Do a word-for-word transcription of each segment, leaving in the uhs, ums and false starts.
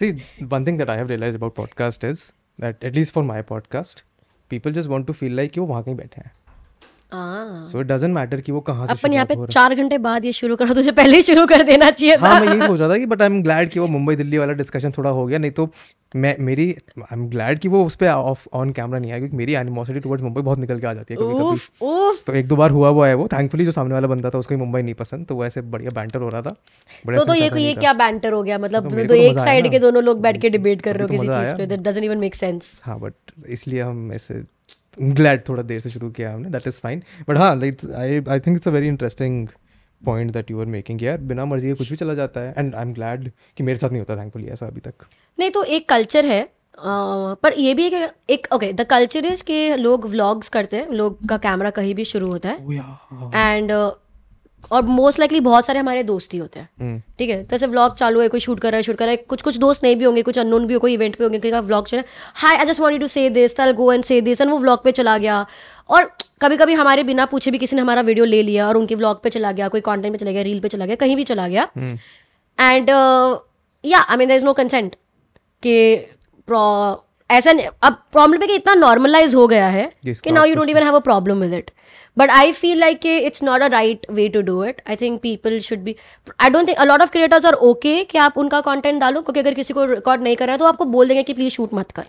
See, one thing that I have realized about podcast is that at least for my podcast, people just want to feel like कि वो वहाँ कहीं बैठे हैं. Ah. So it doesn't matter कि वो कहाँ से अपन यहाँ पे चार घंटे बाद ये शुरू करो, तुझे पहले ही शुरू कर देना चाहिए था. हाँ, मैं यही सोच रहा था कि but I'm glad कि वो मुंबई दिल्ली वाला डिस्कशन थोड़ा हो गया, नहीं तो मैं मेरी I'm glad कि वो उस पे ऑफ ऑन कैमरा नहीं आया, क्योंकि मेरी एनिमोसिटी टुवर्ड्स मुंबई बहुत निकल के आ जाती है कभी कभी. उफ. तो एक दो बार हुआ हुआ है वो, थैंकफुली जो सामने वाला बंदा था उसको मुंबई नहीं पसंद, तो वो ऐसे बढ़िया बैंटर हो रहा था. तो तो ये ये क्या बैंटर हो गया, मतलब तो एक साइड के दोनों लोग बैठ के डिबेट कर रहे हो किसी चीज पे, that doesn't even make sense. हाँ, बट इसलिए हम ऐसे glad थोड़ा देर से शुरू किया हमने, that is fine. But हाँ, like I I think it's a very interesting point that you were making यार, बिना मर्जी के कुछ भी चला जाता है, and I'm glad कि मेरे साथ नहीं होता thankfully ऐसा अभी तक. नहीं तो एक culture है, पर ये भी है कि एक okay the culture is कि लोग vlogs करते हैं, लोग का कैमरा कहीं भी शुरू होता है, and और मोस्ट लाइकली बहुत सारे हमारे दोस्त ही होते हैं. ठीक है, तो ऐसे व्लॉग चालू है, कोई शूट कर रहा है शूट कर रहा है कुछ कुछ दोस्त नहीं भी होंगे, कुछ अननोन भी हो, कोई इवेंट पे होंगे, किसी का व्लॉग चल रहा है, hi I just wanted to say this, I go and say this, and वो व्लॉग पे चला गया. और कभी कभी हमारे बिना पूछे भी किसी ने हमारा वीडियो ले लिया और उनके व्लॉग पे चला गया, कोई कॉन्टेंट पे चला गया, रील पे चला गया, कहीं भी चला गया. एंड या I mean there is no consent के ऐसा. अब प्रॉब्लम है कि इतना नॉर्मलाइज हो गया है कि now you don't even have a problem with it. But I feel like it's not a right way to do it. I think people should be... I don't think... A lot of creators are okay कि आप उनका content डालो, क्योंकि अगर किसी को record नहीं कर रहा है तो आपको बोल देंगे कि please shoot मत कर,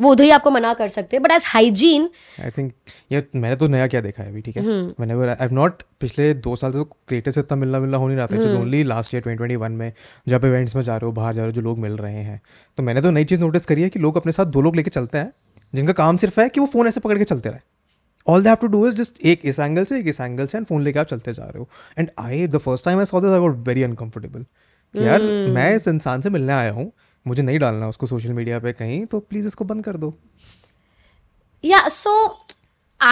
वो उधर ही आपको मना कर सकते हैं. But as hygiene... I think... ये मैंने तो नया क्या देखा है अभी, ठीक है? Whenever I... I've not... पिछले दो साल से तो creators से इतना मिलना मिलना हो नहीं रहा था. It was only last year twenty twenty-one में जब events में जा रहे हो, बाहर जा रहे हो, जो लोग मिल रहे हैं, तो मैंने तो नई चीज़ नोटिस करी है कि लोग अपने साथ दो लोग लेके चलते हैं जिनका काम सिर्फ है कि वो फ़ोन ऐसे पकड़ के चलते रहे. All they have to do is just एक इस एंगल से एक इस एंगल से एंड फोन लेके आप चलते जा रहे हो. And I the first time I saw this I got very uncomfortable. यार मैं इस इंसान से मिलने आया हूँ, मुझे नहीं डालना उसको सोशल मीडिया पे कहीं, तो प्लीज इसको बंद कर दो. या सो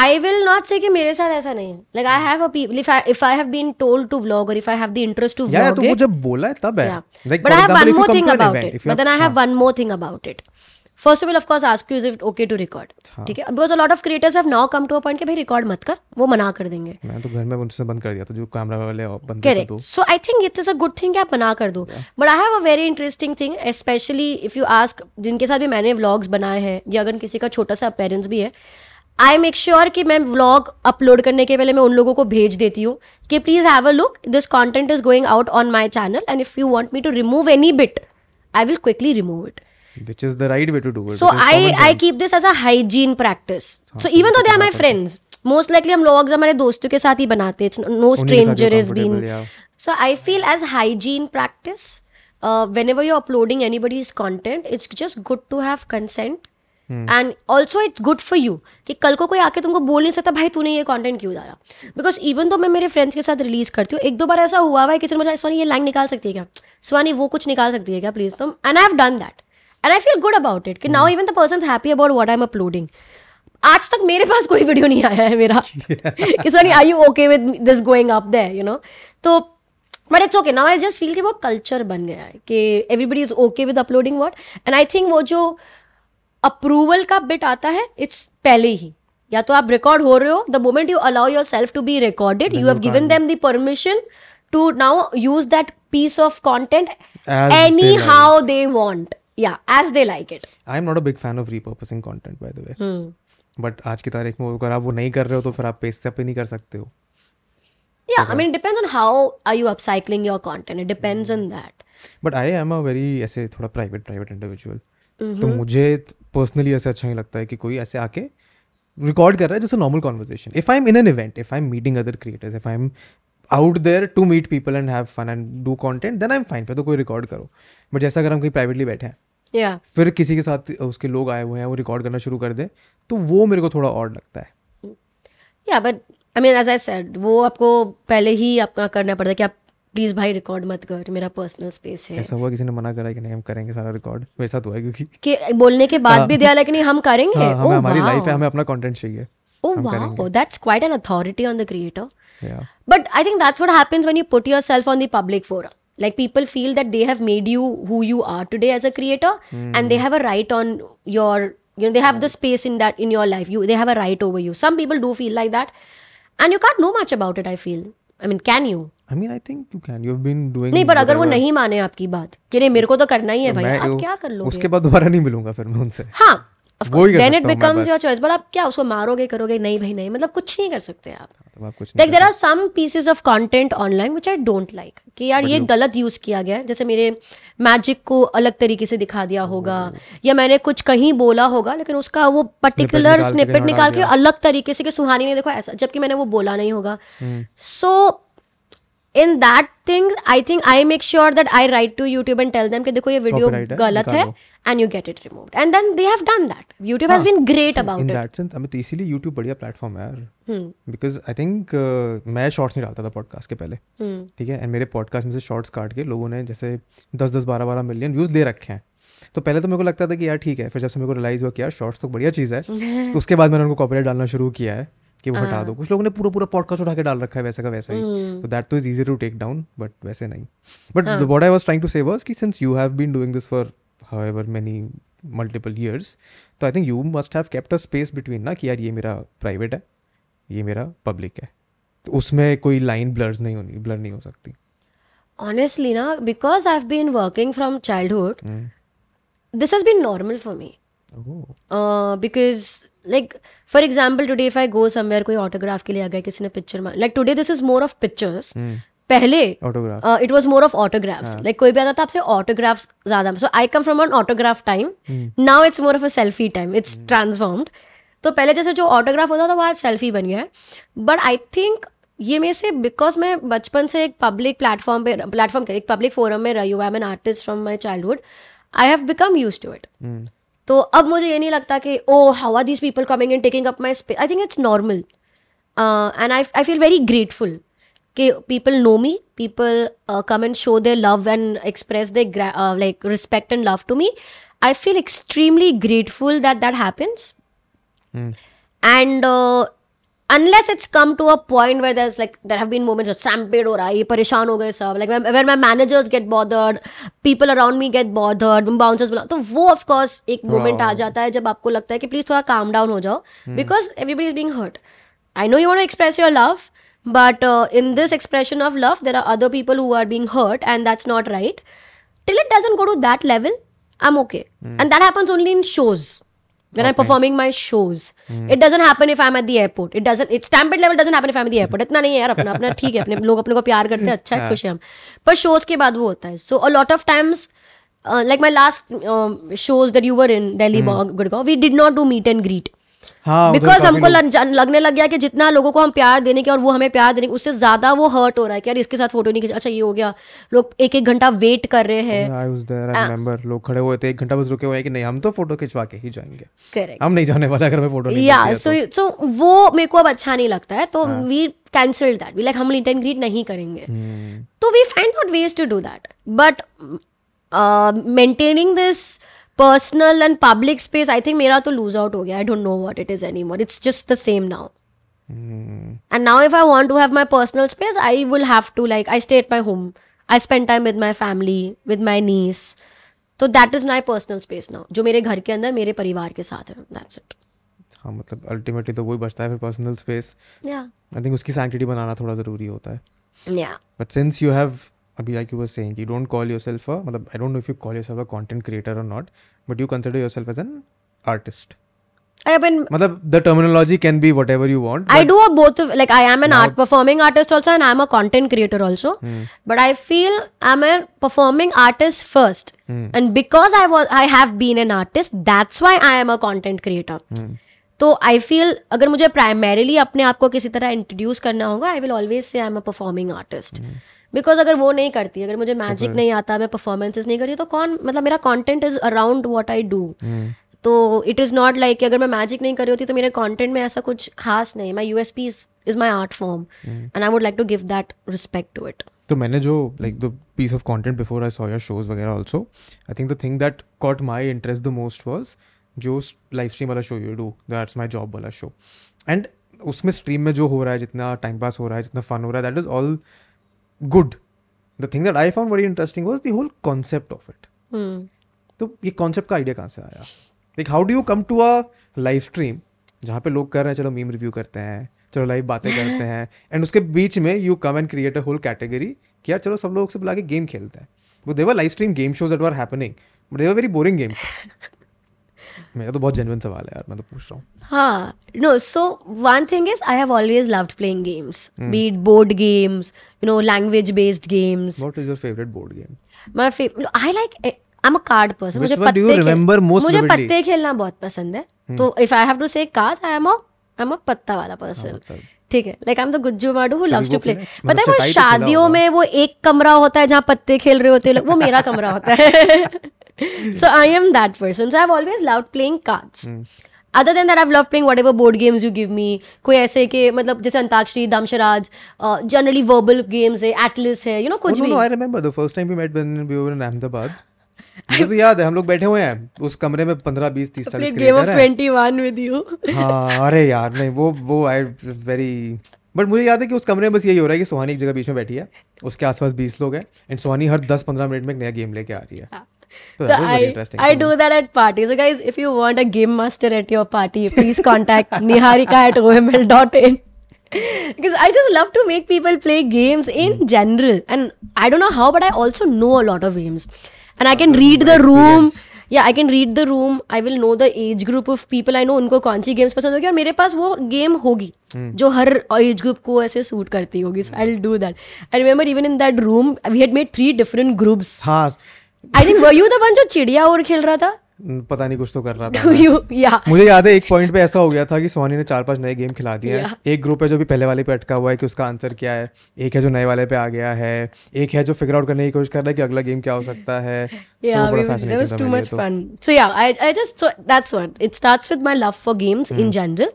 आई विल नॉट से कि मेरे साथ ऐसा नहीं है. Like I have a people if I if I have been told to vlog और if I have the interest to vlog, तो वो जब बोला है तब है. But I have one more thing about it. But then I have one more thing about it. First of all, of course, ask you is it okay to record. ठीक है, because a lot of creators have now come to a point कि भाई record मत कर, वो मना कर देंगे. मैं तो घर में उनसे बंद कर दिया था, जो कैमरा वाले बंद कर दो. So I think it is a good thing कि आप मना कर दो. But I have a very interesting thing, especially if you ask जिनके साथ भी मैंने व्लॉग्स बनाए हैं, या अगर किसी का छोटा सा अपीयरेंस भी है, आई मेक श्योर कि मैं व्लॉग अपलोड करने के पहले मैं उन लोगों को भेज देती हूँ कि please have a look, this content is going out on my channel and if you want me to remove any bit I will quickly remove it. Which is the right way to do it. So I I keep this as a hygiene practice. So even though they are my friends, most likely हम लोग हमारे दोस्तों के साथ ही बनाते हैं. No stranger has been. So I feel as hygiene practice, uh, whenever you're uploading anybody's content, it's just good to have consent. And also it's good for you कि कल को कोई आके तुमको बोल नहीं सकता भाई तूने ये content क्यों डाला. Because even though मैं मेरे friends के साथ release करती हूँ, एक दो बार ऐसा हुआ हुआ है किसी ने मुझे स्वानी ये line निकाल सकती है क्या, स्वानी वो कुछ निकाल सकती है क्या please तुम. And I have done that. And I feel good about it. Now even the person's happy about what I'm uploading. आज तक मेरे पास कोई वीडियो नहीं आया है मेरा कि sorry are you okay with this going up there you know. तो but it's okay. Now I just feel कि वो कल्चर बन गया है कि everybody is okay with uploading what. And I think वो जो अप्रूवल का बिट आता है इट्स पहले ही, या तो आप रिकॉर्ड हो रहे हो, the moment you allow yourself to be recorded you have given them the permission to now use that piece of content any how they want. Yeah, as they like it. I'm not a big fan of repurposing content, by the way. Hmm. But आज की तारीख में अगर आप वो नहीं कर रहे हो तो फिर आप पेस्ट पे नहीं कर सकते हो. Yeah, so I mean it depends on how are you upcycling your content. It depends hmm. on that. But I am a very ऐसे थोड़ा private private individual. Mm-hmm. तो मुझे personally ऐसे अच्छा नहीं लगता है कि कोई ऐसे आके record कर रहा है जैसे normal conversation. If I'm in an event, if I'm meeting other creators, if I'm out there to meet people and have fun and do content, then I'm fine. फिर तो कोई record करो. But जैसा अगर हम कोई privately बैठे हैं Yeah. फिर किसी के साथ उसके लोग आए हुए हैं वो रिकॉर्ड करना शुरू कर दे तो वो मेरे को थोड़ा ऑड लगता है. या but I mean as I said वो आपको पहले ही आपका करना पड़ता है कि आप प्लीज भाई रिकॉर्ड मत कर, मेरा पर्सनल स्पेस है. ऐसा हुआ किसी ने मना करा कि नहीं हम करेंगे सारा रिकॉर्ड, मेरे साथ हुआ है क्योंकि कि बोलने के बाद भी दिया लेकिन हम करेंगे. हाँ, हमें, oh, हमारी लाइफ wow. है, हमें अपना कंटेंट चाहिए. Oh wow, that's quite an authority on the creator. Yeah. But I think that's what happens when you put yourself on the public forum. Like people feel that they have made you who you are today as a creator mm. and they have a right on your, you know, they have yeah. the space in that, in your life. You, they have a right over you. Some people do feel like that and you can't do much about it, I feel. I mean, can you? I mean, I think you can. You've been doing. नहीं, पर अगर वो नहीं माने आपकी बात कि नहीं मेरे को तो करना ही है भाई, आप क्या कर लोगे? उसके बाद दोबारा नहीं मिलूंगा फिर मैं उनसे. हाँ, of course, then it becomes your choice. But आप क्या उसको मारोगे करोगे? नहीं भाई नहीं, मतलब कुछ नहीं कर सकते आप. Like there are some pieces of content online which I don't like कि यार ये गलत यूज किया गया है. जैसे मेरे मैजिक को अलग तरीके से दिखा दिया होगा, या मैंने कुछ कहीं बोला होगा लेकिन उसका वो पर्टिकुलर स्निपेट निकाल के अलग तरीके से कि सुहानी ने देखो ऐसा, जबकि मैंने वो बोला नहीं होगा. सो In that thing, I think I make sure that I write to YouTube and tell them कि देखो ये video गलत है, and you get it removed. And then they have done that. YouTube हाँ, has been great so about in it. In that sense, I mean, इसीलिए YouTube बढ़िया platform है यार. Because I think uh, मैं shorts नहीं डालता था podcast के पहले. ठीक है, and मेरे podcast में से shorts काट के लोगों ने जैसे ten ten twelve twelve million views ले रखे हैं. तो पहले तो मेरे को लगता था कि यार ठीक है, फिर जब से मेरे को रियलाइज हुआ कि यार शॉर्ट्स तो बढ़िया चीज़ है, तो उसके बाद मैंने उनको कॉपीराइट डालना शुरू किया है कि वो हटा दो. कुछ लोगों ने पूरा पूरा पॉडकास्ट उठा के डाल रखा है वैसा का वैसा ही, तो दैट तो is easy to take down, but वैसे नहीं. But what I was trying to say was कि since you have been doing this for however many multiple years, तो I think you must have kept a space between ना कि यार ये मेरा private है, ये मेरा पब्लिक है, तो उसमें कोई लाइन ब्लर्स नहीं होनी, ब्लर नहीं हो सकती. ऑनेस्टली ना, because I have been working from childhood, this has been normal for me. Because like for example today if I go somewhere, कोई ऑटोग्राफ के लिए आ गया, किसी ने picture, like today this is more of pictures, पहले it was more of autographs. Like कोई भी आता था आपसे ऑटोग्राफ्स ज्यादा, so I come from an autograph time, now it's more of a selfie time, it's transformed. तो पहले जैसे जो ऑटोग्राफ होता था वो आज सेल्फी बन गया है. बट आई थिंक ये मेरे से, बिकॉज मैं बचपन से एक पब्लिक प्लेटफॉर्म पे प्लेटफॉर्म एक पब्लिक फोरम में रही हूँ, I am an artist from my childhood, I have become used to it. तो अब मुझे ये नहीं लगता कि oh how are these people coming and taking up my space. I think it's normal, and I I feel very grateful कि people know me, people come and show their love and express their like respect and love to me. I feel extremely grateful that that happens. And unless it's come to a point where there's like there have been moments that stampede ho raha hai, pareshan ho gaye sab, like where my managers get bothered, people around me get bothered, bouncers bula, to wo of course ek moment aa jata hai jab aapko lagta hai ki please thoda calm down ho jao, because everybody is being hurt. I know you want to express your love, but uh, in this expression of love there are other people who are being hurt, and that's not right. Till it doesn't go to that level, I'm okay. Mm. And that happens only in shows. When okay. I'm performing my shows, mm. it doesn't happen if I'm at the airport. It doesn't. It's stampede level doesn't happen if I'm at the airport. इतना नहीं है यार, अपना अपना ठीक है, अपने लोग अपने को प्यार करते हैं, अच्छा है, खुश है हम. पर shows के बाद वो होता है. So a lot of times, uh, like my last uh, shows that you were in Delhi, mm. Gurgaon, we did not do meet and greet. हाँ, बिकॉज हमको लगने लग गया कि जितना लोगों को हम प्यार देने के और वो हमें प्यार देने के, उससे ज्यादा वो हर्ट हो रहा है कि यार इसके साथ फोटो नहीं खींचा. अच्छा ये हो गया, लोग एक एक घंटा वेट कर रहे हैं. I was there, I remember, लोग खड़े हुए थे एक घंटा, बस रुके हुए हैं कि नहीं हम तो फोटो खिंचवा के ही जाएंगे. करेक्ट, हम नहीं जाने वाला अगर मैं फोटो नहीं या सो सो वो मेरे को अब अच्छा नहीं लगता है. तो we cancelled that, we like हम मीट एंड ग्रीट नहीं करेंगे. तो we find out ways to do that, but maintaining this personal and public space, I think मेरा तो लूज आउट हो गया. I don't know what it is anymore, it's just the same now. And now if I want to have my personal space, I will have to like I stay at my home, I spend time with my family, with my nieces. तो that is my personal space now, जो मेरे घर के अंदर मेरे परिवार के साथ है, दैट्स इट. हाँ, मतलब अल्टीमेटली तो वही बचता है फिर, पर्सनल स्पेस. या आई थिंक उसकी सैंक्टिटी बनाना थोड़ा जरूरी होता है. या बट सिंस यू हैव अभी like you were saying you don't call yourself a, मतलब I don't know if you call yourself a content creator और not, but you consider yourself as an artist. I have been, मतलब the terminology can be whatever you want. I do a both, like I am an art performing artist also and I am a content creator also, but I feel I am a performing artist first, and because I was I have been an artist, that's why I am a content creator. तो I feel अगर मुझे primarily अपने आप को किसी तरह introduce करना होगा, आई will always say I am a performing artist. Because अगर वो नहीं करती, अगर मुझे मैजिक नहीं आता, मैं परफॉर्मेंसेज नहीं करती, तो कौन, मतलब मेरा content is around what I do. तो इट इज़ नॉट लाइक अगर मैं मैजिक नहीं कर रही होती तो मेरे कॉन्टेंट में ऐसा कुछ खास नहीं. My USP is my art form, and I would like to give that respect to it. तो मैंने जो like the piece of content before I saw your shows वगैरह also, I think the thing that caught my interest the most was जो live stream वाला show you do, that's my job वाला show. And उसमें stream में जो हो रहा है, जितना टाइम पास हो रहा है, जितना फन हो रहा है, that is all good. The thing that I found very interesting was the whole concept of it. Hmm. तो ये concept का idea कहाँ से आया? Like how do you come to a live stream जहाँ पे लोग कर रहे हैं, चलो meme review करते हैं, चलो लाइव बातें करते हैं. एंड उसके बीच में you come and create a whole category कि यार चलो सब लोग से बुला के गेम खेलते हैं. वो there were live stream game shows that were happening but they were very boring game. मेरा तो बहुत जेन्युइन सवाल है यार, मैं तो पूछ रहा हूँ. हाँ, no, so one thing is I have always loved playing games, be it board games, you know, language based games. What is your favourite board game? My favourite, I like, I'm a card person. Which मुझे one do you remember most vividly? मुझे पत्ते खेलना बहुत पसंद है. hmm. तो if I have to say cards, I am a I'm a पत्ता वाला person. ठीक है, like I'm the Gujju माडू who loves to play. पता है वो शादियों में वो एक कमरा होता है जहाँ पत्ते खेल रहे होते हैं, वो मेरा कमरा होता है. So I am that person. So I've always loved playing cards. Hmm. Other than that, I've loved playing whatever board games you give me. कोई ऐसे के मतलब जैसे अंताक्षरी, दामशराज, generally verbal games है, atlas है, you know कुछ भी. No, no, I remember the first time we met when we were in Ahmedabad. मुझे तो याद है हम लोग बैठे हुए हैं उस कमरे में पंद्रह बीस तीस चालीस गेम ऑफ इक्कीस विद यू. हाँ, अरे यार नहीं, वो वो आई वेरी बट मुझे याद है कि उस कमरे में बस यही हो रहा है कि सोहानी एक जगह बीच में बैठी है, उसके आसपास बीस लोग हैं एंड सोहानी हर दस पंद्रह मिनट में एक नया गेम लेके आ रही है. So, so I, I do that at parties. So guys, if you want a game master at your party, please contact Niharika at O M L dot in. Because I just love to make people play games in general. And I don't know how, but I also know a lot of games. And I can read the room. Yeah, I can read the room. I will know the age group of people. I know उनको कौन सी games पसंद होगी और मेरे पास वो game होगी जो हर age group को ऐसे suit करती होगी. So I'll do that. I remember even in that room, we had made three different groups. हाँ. I think were you the one जो चिड़िया और खेल रहा था? पता नहीं, कुछ तो कर रहा था. you, yeah. मुझे याद है एक पॉइंट पे ऐसा हो गया था कि सोहानी ने चार पांच नए गेम खिला दिए हैं. yeah. एक ग्रुप है जो भी पहले वाले पे अटका हुआ है कि उसका आंसर क्या है, एक है जो नए वाले पे आ गया है, एक है जो फिगर आउट करने की कोशिश कर रहा है कि अगला गेम क्या हो सकता है. yeah, so, was too much fun. So yeah, I, I just so that's what it starts with my love for games in general.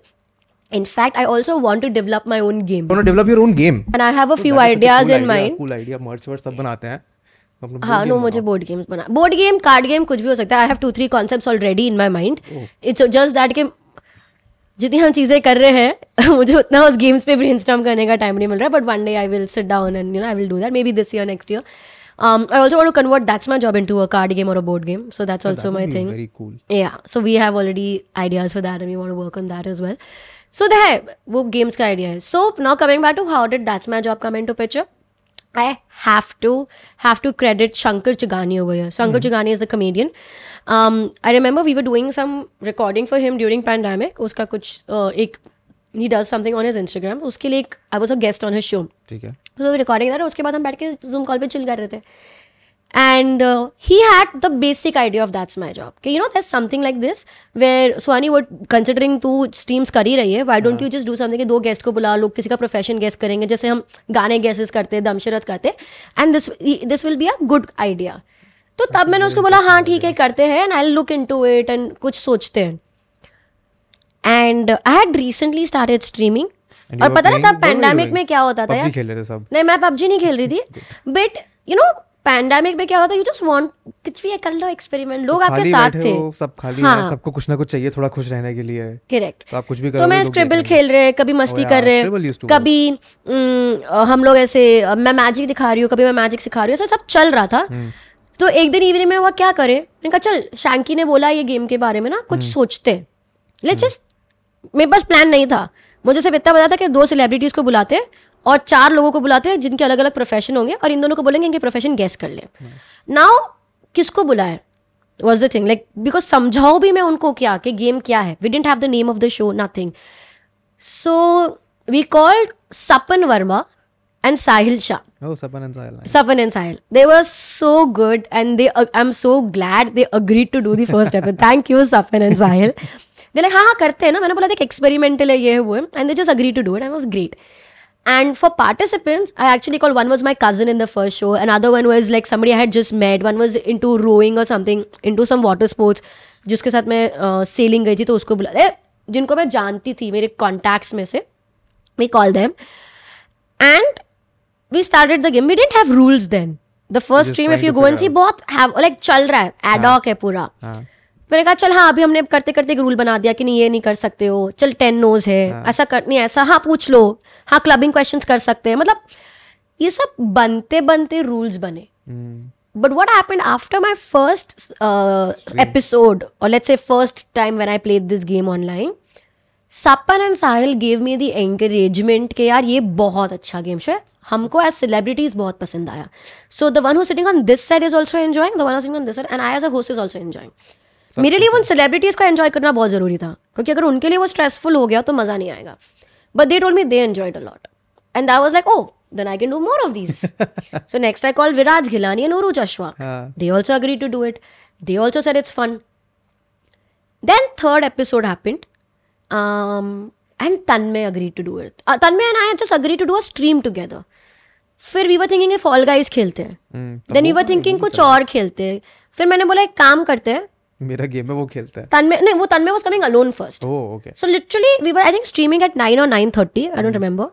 In fact, I also want to develop my own game. You want to develop your own game? And I have a few ideas in mind. Cool idea, merch वर्च सब बनाते हैं. हाँ, no, मुझे board games बना, board game, card game कुछ भी हो सकता है. I have two three concepts already in my mind. It's just that कि जितनी हम चीज़ें कर रहे हैं मुझे उतना उस गेम्स पे ब्रेनस्टॉर्म करने का टाइम नहीं मिल रहा है. But one day I will sit down and you know I will do that maybe this year, next year. I also want to convert that's my job into a card game और a board game. So that's also my thing. Yeah, so we have already ideas for that and we want to work on that as well. So that है वो games का idea है. सो now coming back to how did that's my job come into picture. I have to have to credit Shankar Chugani over here. Shankar mm-hmm. Chugani is the comedian. Um, I remember we were doing some recording for him during pandemic. Uska kuch uh, ek he does something on his Instagram. Uske liye ek, I was a guest on his show. ठीक है. So we were recording that. उसके बाद हम बैठ के Zoom call पे chill कर रहे थे. And uh, he had the basic idea of that's my job. Okay, you know, there's something like this where Swani was considering तू streams कर ही रही है, why don't you just do something कि दो guest को बुला लो, किसी का profession guess करेंगे जैसे हम गाने guesses करते, दमशरत करते, and this this will be a good idea. तो तब मैंने उसको बोला हाँ ठीक है करते हैं, and I'll look into it and कुछ सोचते हैं. And uh, I had recently started streaming. And और पता ना तब pandemic में क्या होता था यार? P U B G खेल रहे थे सब. नहीं, मैं P U B G नहीं खेल रही थी. But you know पैंडेमिक में क्या होता है, यू जस्ट वांट कुछ भी कर लो, एक्सपेरिमेंट. लोग आपके साथ थे, सब खाली हाँ. है, सबको कुछ ना कुछ चाहिए थोड़ा खुश रहने के लिए. करेक्ट. तो आप कुछ भी कर, तो मैं स्क्रिबल खेल रहे, कभी मस्ती कर रहे, कभी हम लोग ऐसे मैं मैजिक दिखा रही हूँ, कभी मैं मैजिक सिखा रही हूँ, ऐसा सब चल रहा था. तो एक दिन इवनिंग में वो क्या करे, मैंने कहा चल शैंकी ने बोला ये गेम के बारे में ना कुछ सोचते, लेट्स जस्ट. मेरे पास प्लान नहीं था, मुझे सिर्फ इतना पता था कि दो सेलिब्रिटीज को बुलाते और चार लोगों को बुलाते हैं जिनके अलग अलग प्रोफेशन होंगे और इन दोनों को बोलेंगे इनके प्रोफेशन गेस कर ले. नाउ किसको बुलाए was the thing, like because समझाओ भी मैं उनको क्या कि गेम क्या है. We didn't have the name of the show, nothing. So we called Sapan Verma and Sahil Shah. Sapan and Sahil, they were so good and they I am so glad they agreed to do the first episode. Thank you Sapan and Sahil. They like हाँ हाँ करते हैं ना. मैंने बोला देख experimental है ये वो, and they just agree to do it. I was great. And for participants, I actually called, one was my cousin in the first show, another one was like somebody I had just met, one was into rowing or something, into some water sports, जिसके साथ मैं selling गई थी तो उसको बुला, जिनको मैं जानती थी मेरे कॉन्टैक्ट्स में से, we called them and we started the game. We didn't have rules then. The first stream if you go and see बहुत have like चल रहा है, ad hoc है पूरा. मैंने कहा चल हाँ अभी हमने करते करते एक रूल बना दिया कि नहीं ये नहीं कर सकते हो, चल टेन नोज है, हाँ. ऐसा कर नहीं ऐसा हाँ पूछ लो, हाँ क्लबिंग क्वेश्चंस कर सकते हैं, मतलब ये सब बनते बनते रूल्स बने. But what happened after my first episode और let's say first time when I played this game online, Sapan and Sahil gave me the encouragement के यार ये बहुत अच्छा गेम शो है, हमको एज सेलिब्रिटीज बहुत पसंद आया. So the one who sitting on this side is also enjoying, the one who sitting on this side and I as a host is also enjoying. मेरे लिए उन सेलिब्रिटीज़ को enjoy करना बहुत ज़रूरी था, क्योंकि अगर उनके लिए वो स्ट्रेसफुल हो गया तो मज़ा नहीं आएगा. But they told me they enjoyed a lot and I was like oh then I can do more of these. So next I call Viraj Gilani and Urooj Ashfaq, they also agree to do it, they also said it's fun. Then third episode happened and Tanmay agreed to do it. Uh, Tanmay and I just agreed to do a stream together. फिर we were thinking ये Fall Guys खेलते हैं, then we were thinking कुछ और खेलते हैं. फिर मैंने बोला एक काम करते हैं, मेरा गेम है वो खेलता है. तन्मय नहीं, वो तन्मय was coming alone first. Oh, okay. So literally we were I think streaming at nine or nine thirty. I don't remember.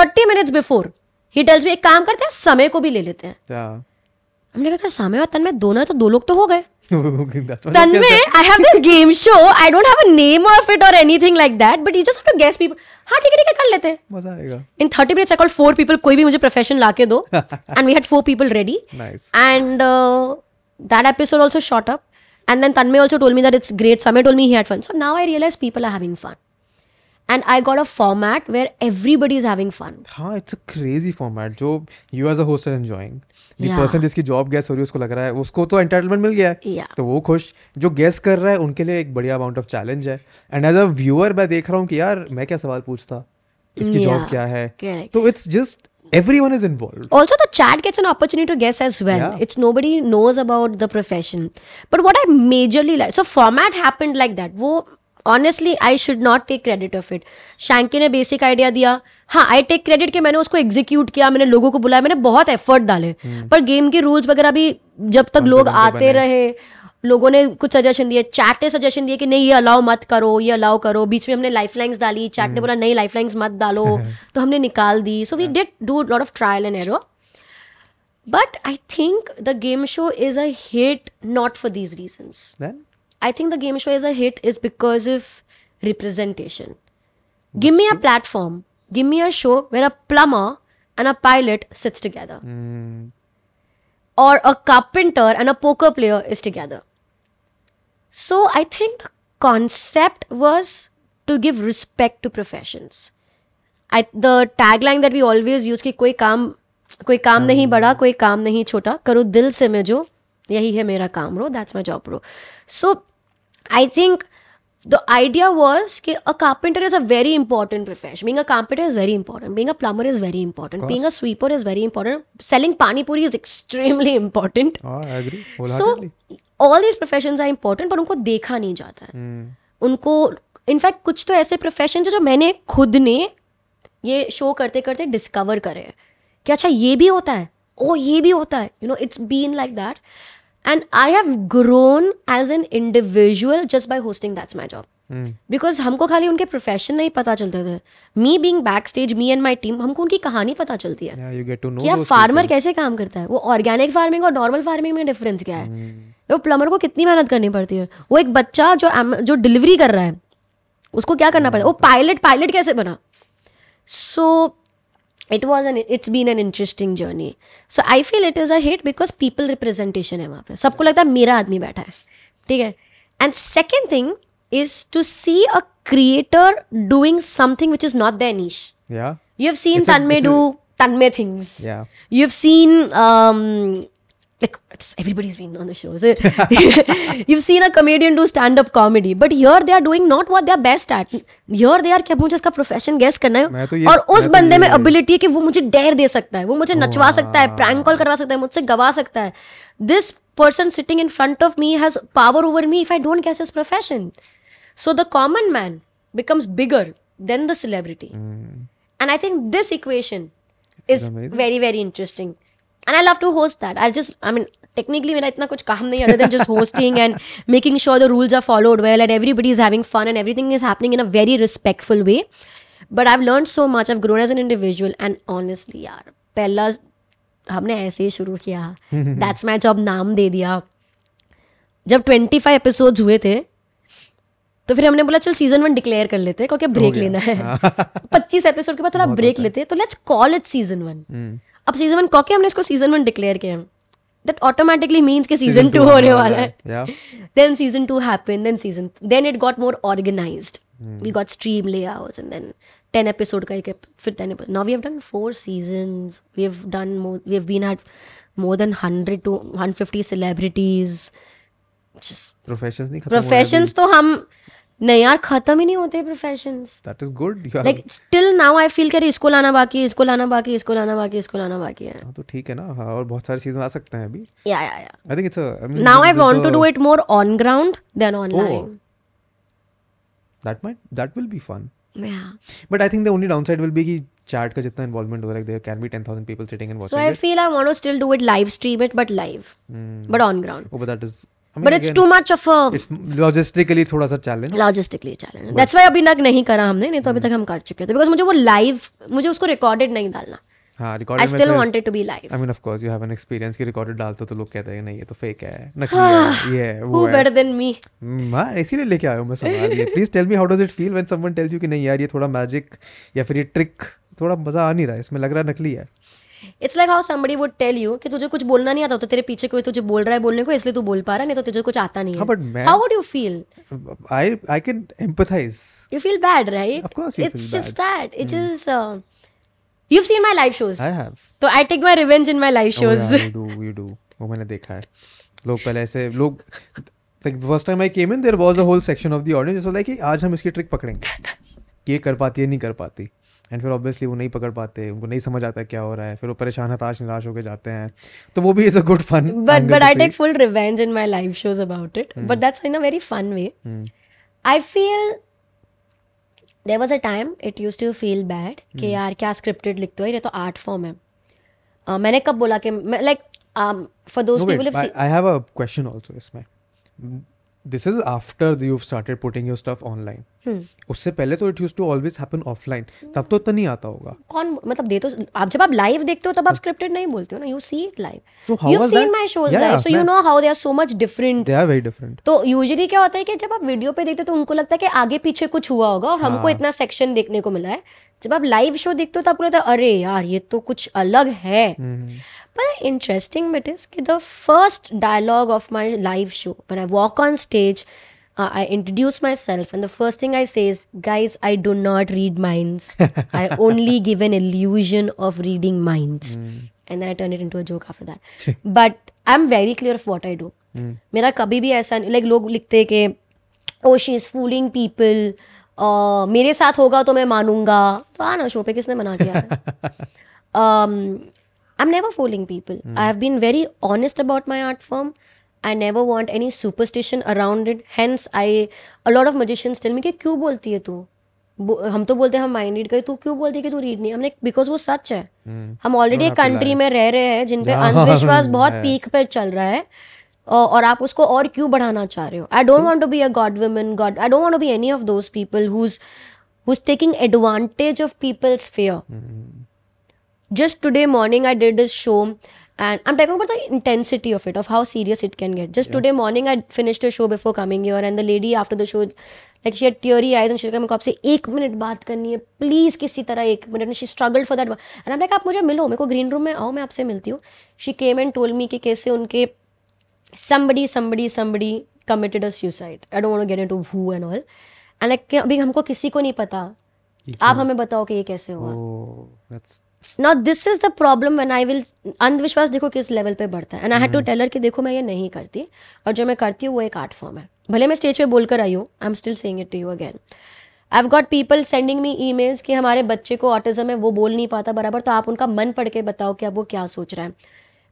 Thirty minutes before he tells me एक काम करते हैं समय को भी ले लेते हैं. Yeah. हमने कहा समय और तन्मय दोनों तो दो लोग तो हो गए. Tanmay, I have this game show. I don't have a name of it or anything like that, but you just have to guess people. हाँ ठीक है ठीक है कर लेते हैं, मजा आएगा. In thirty minutes I called four people. कोई भी मुझे profession लाके दो. And we had four people ready. Nice. And uh, that episode also shot up. And then Tanmay also told me that it's great. Samay told me he had fun. So now I realize people are having fun. And I got a format where everybody is having fun. हाँ, it's a crazy format. जो you as a host are enjoying. The yeah. person जिसकी job guess हो रही है उसको लग रहा है उसको तो entitlement मिल गया है. Yeah. तो वो खुश, जो guess कर रहा है उनके लिए एक बढ़िया amount of challenge है. And as a viewer मैं देख रहा हूँ कि यार मैं क्या सवाल पूछता, इसकी yeah. job क्या है. Correct. तो it's just everyone is involved. Also the chat gets an opportunity to guess as well. Yeah. It's nobody knows about the profession. But what I majorly like, so format happened like that. वो Honestly, I should not take credit of it. Shanky ने basic idea दिया. हाँ, I take credit कि मैंने उसको execute किया, मैंने लोगों को बुलाया, मैंने बहुत effort डाले. hmm. पर गेम के rules वगैरह भी जब तक लोग आते रहे, लोगों ने कुछ suggestion दिए, chat ने suggestion दिए कि नहीं ये allow मत करो, ये allow करो. बीच में हमने lifelines डाली, chat hmm. ने बोला नहीं lifelines मत डालो, तो हमने निकाल दी. So we did do a lot of trial and error. But I think the game show is a hit not for these reasons. Then? I think the game show is a hit is because of representation. Give me a platform. Give me a show where a plumber and a pilot sits together. Mm. Or a carpenter and a poker player is together. So I think the concept was to give respect to professions. I, the tagline that we always use ki koi kaam, koi kaam mm. nahi bada, koi kaam nahi chota, karo dil se mein jo. यही है मेरा काम रो, that's my job row. So I think the idea was कि a carpenter is a very important profession. Being a carpenter is very important. Being a plumber is very important. Being a sweeper is very important. Selling pani puri is extremely important. Oh, I agree. So all these professions are important, पर उनको देखा नहीं जाता है. hmm. उनको in fact कुछ तो ऐसे प्रोफेशन जो मैंने खुद ने ये शो करते करते डिस्कवर करे कि अच्छा ये भी होता है, ओ ये भी होता है. You know, it's been like that. And I have grown as an individual just by hosting That's My Job. Hmm. Because हमको खाली उनके profession नहीं पता चलते थे. Me being backstage, me and my team, हमको उनकी कहानी पता चलती है. Yeah, you get to know कि यार फार्मर कैसे काम करता है, वो ऑर्गेनिक फार्मिंग और नॉर्मल फार्मिंग में डिफरेंस क्या है. hmm. वो प्लम्बर को कितनी मेहनत करनी पड़ती है, वो एक बच्चा जो जो डिलीवरी कर रहा है उसको क्या करना hmm. पड़ता है, वो पायलट पायलट कैसे बना. सो It was an, it's been an interesting journey. So I feel it is a hit because people representation है वहाँ पे. सबको लगता है मेरा आदमी बैठा है, ठीक है. And second thing is to see a creator doing something which is not their niche. Yeah. You've seen Tanmay do Tanmay things. Yeah. You've seen um, like it's, everybody's been on the show. So you've seen a comedian do stand-up comedy, but here they are doing not what they are best at. Here they are क्या मुझे इसका profession guess करना है, तो और उस बंदे में ability है कि वो मुझे dare दे सकता है, वो मुझे नचवा सकता है, prank call करवा सकता है, मुझसे गवा सकता है. This person sitting in front of me has power over me if I don't guess his profession. So the common man becomes bigger than the celebrity. Mm. And I think this equation is very very interesting. And I love to host that. I just, I mean, technically मेरा इतना कुछ काम नहीं other than just hosting and making sure the rules are followed well and everybody is having fun and everything is happening in a very respectful way. But I've learned so much. I've grown as an individual and honestly यार पहला हमने ऐसे ही शुरू किया. That's My Job नाम दे दिया. जब twenty-five episodes हुए थे तो फिर हमने बोला चल सीजन वन डिक्लेयर कर लेते हैं क्योंकि ब्रेक oh, yeah. लेना है. पच्चीस एपिसोड के बाद थोड़ा ब्रेक लेते हैं तो let's call it season one. अब सीजन वन कॉके हमने इसको सीजन वन डिक्लेयर किया, दैट ऑटोमेटिकली मीन्स कि सीजन टू होने वाला है. Then season two happened, then season then it got more organized. Mm. We got stream layouts and then ten episode ka ek fir ten episode. Now we have done four seasons. We have done more. We have been at more than hundred to one fifty celebrities. Just professions नहीं खत्म हो रहे. Professions तो हम नहीं यार खत्म ही नहीं होते professions. That is good. Yaar. Like still now I feel कि इसको लाना बाकी इसको लाना बाकी इसको लाना बाकी इसको लाना बाकी है. हाँ तो ठीक है ना हाँ और बहुत सारे seasons आ सकते हैं अभी. Yeah yeah yeah. I think it's a. I mean, now I want to do it more on ground than online. Oh. That might, that will be fun. Yeah. But I think the only downside will be कि chat का जितना involvement हो रहा है, there can be ten thousand people sitting and watching it. So I it. feel I want to still do it live stream it, but live, mm. but on ground. Oh, but that is. I mean, but it's again, too much of a. It's logistically थोड़ा सा challenge. Logistically challenge. But, that's why अभी तक नहीं करा हमने नहीं तो अभी तक हम कर चुके थे because मुझे वो live मुझे उसको recorded नहीं डालना. हाँ recorded. I still want it to be live. I mean of course you have an experience कि recorded डालते हो तो लोग कहते हैं नहीं ये तो fake है नकली है ये वो है. Who better than me? हाँ इसीलिए लेके आया हूँ मैं सामान ये. Please tell me how does it feel when someone tells you कि नहीं यार ये थोड़ा magic या फिर ये trick थोड़ा मजा आ नहीं रहा है इसमें लग रहा है नकली है. It's like how somebody would tell you कि तुझे कुछ बोलना नहीं आता तो तेरे पीछे कोई तुझे बोल रहा है बोलने को इसलिए तू बोल पा रहा है नहीं तो तुझे कुछ आता नहीं है. But man, how would you feel? I I can empathize. You feel bad right? Of course you feel bad. It's just that it is. You've seen my live shows. I have. So I take my revenge in my live shows. Oh yeah, you do, you do. वो मैंने देखा है. लोग पहले ऐसे लोग like the first time I came in there was a whole section of the audience so like कि आज हम इसकी ट्रिक पकड़ेंगे ये कर पाती है नहीं कर पाती एंड फिर ऑब्वियसली वो नहीं पकड़ पाते उनको नहीं समझ आता क्या हो रहा है फिर वो परेशान हताश निराश होकर जाते हैं तो वो भी is a good fun but but I take full revenge in my live shows about it but that's in a very fun way I feel there was a time it used to feel bad कि यार क्या scripted लिखते हो ये तो art form है uh, मैंने कब बोला कि like for those people I have a question also इसमें This is after you've started putting your stuff online. Hmm. उससे पहले तो it used to always happen offline. तब तो इतना नहीं आता होगा. कौन मतलब दे तो आप जब आप live देखते हो तब आप scripted नहीं बोलते हो ना. You see it live. So how You've seen that? my shows yeah, live, so man. you know how they are so much different. They are very different. तो usually क्या होता है कि जब आप video पे देखते हो तो उनको लगता है कि आगे पीछे कुछ हुआ होगा और हमको इतना section देखने को मिला है. जब आप live show देखते हो तो आपको लगता है अरे यार ये तो कुछ अलग है. But the interesting bit is that the first dialogue of my live show, when I walk on stage, uh, I introduce myself and the first thing I say is, guys, I do not read minds. I only give an illusion of reading minds. Mm. And then I turn it into a joke after that. But I'm very clear of what I do. मेरा कभी भी ऐसा like लोग लिखते हैं कि oh she is fooling people. Uh, मेरे साथ होगा तो मैं मानूंगा. तो आना शो पे किसने मना किया है? I'm never fooling people. Mm. I have been very honest about my art form. I never want any superstition around it. Hence, I a lot of magicians tell me कि क्यों बोलती है तू? हम तो बोलते हैं हम mind read करे तू क्यों बोलती है कि तू read नहीं? हमने because वो सच है. Mm. हम already एक country में रह रहे हैं जिन पे अंधविश्वास बहुत peak पे चल रहा है और आप उसको और क्यों बढ़ाना चाह रहे हो? I don't want to be a god woman. God. I don't want to be any of those people who's who's taking advantage of people's fear. Mm. Just today morning I did this show and I'm talking about the intensity of it, of how serious it can get. Just yeah. today morning I finished a show before coming here and the lady after the show, like she had teary eyes and she said, मेरे को आपसे एक minute बात करनी है please किसी तरह एक minute. She struggled for that. And I'm like, आप मुझे मिलो मेरे को ग्रीन रूम में आओ मैं आपसे मिलती हूँ. She came and told me कि कैसे उनके somebody somebody somebody committed a suicide. I don't want to get into who and all. And like अभी हमको किसी को नहीं पता आप हमें बताओ कि ये कैसे हुआ. Now this is the problem when I will अंधविश्वास देखो किस लेवल पे बढ़ता है and I had to tell her कि देखो मैं ये नहीं करती और जो मैं करती हूँ वो एक आर्ट फॉर्म है भले मैं स्टेज पे बोलकर आई हूँ. I'm still saying it to you again. I've got people sending me emails कि हमारे बच्चे को ऑटिज्म है वो बोल नहीं पाता बराबर तो आप उनका मन पढ़ के बताओ कि अब वो क्या सोच रहा है.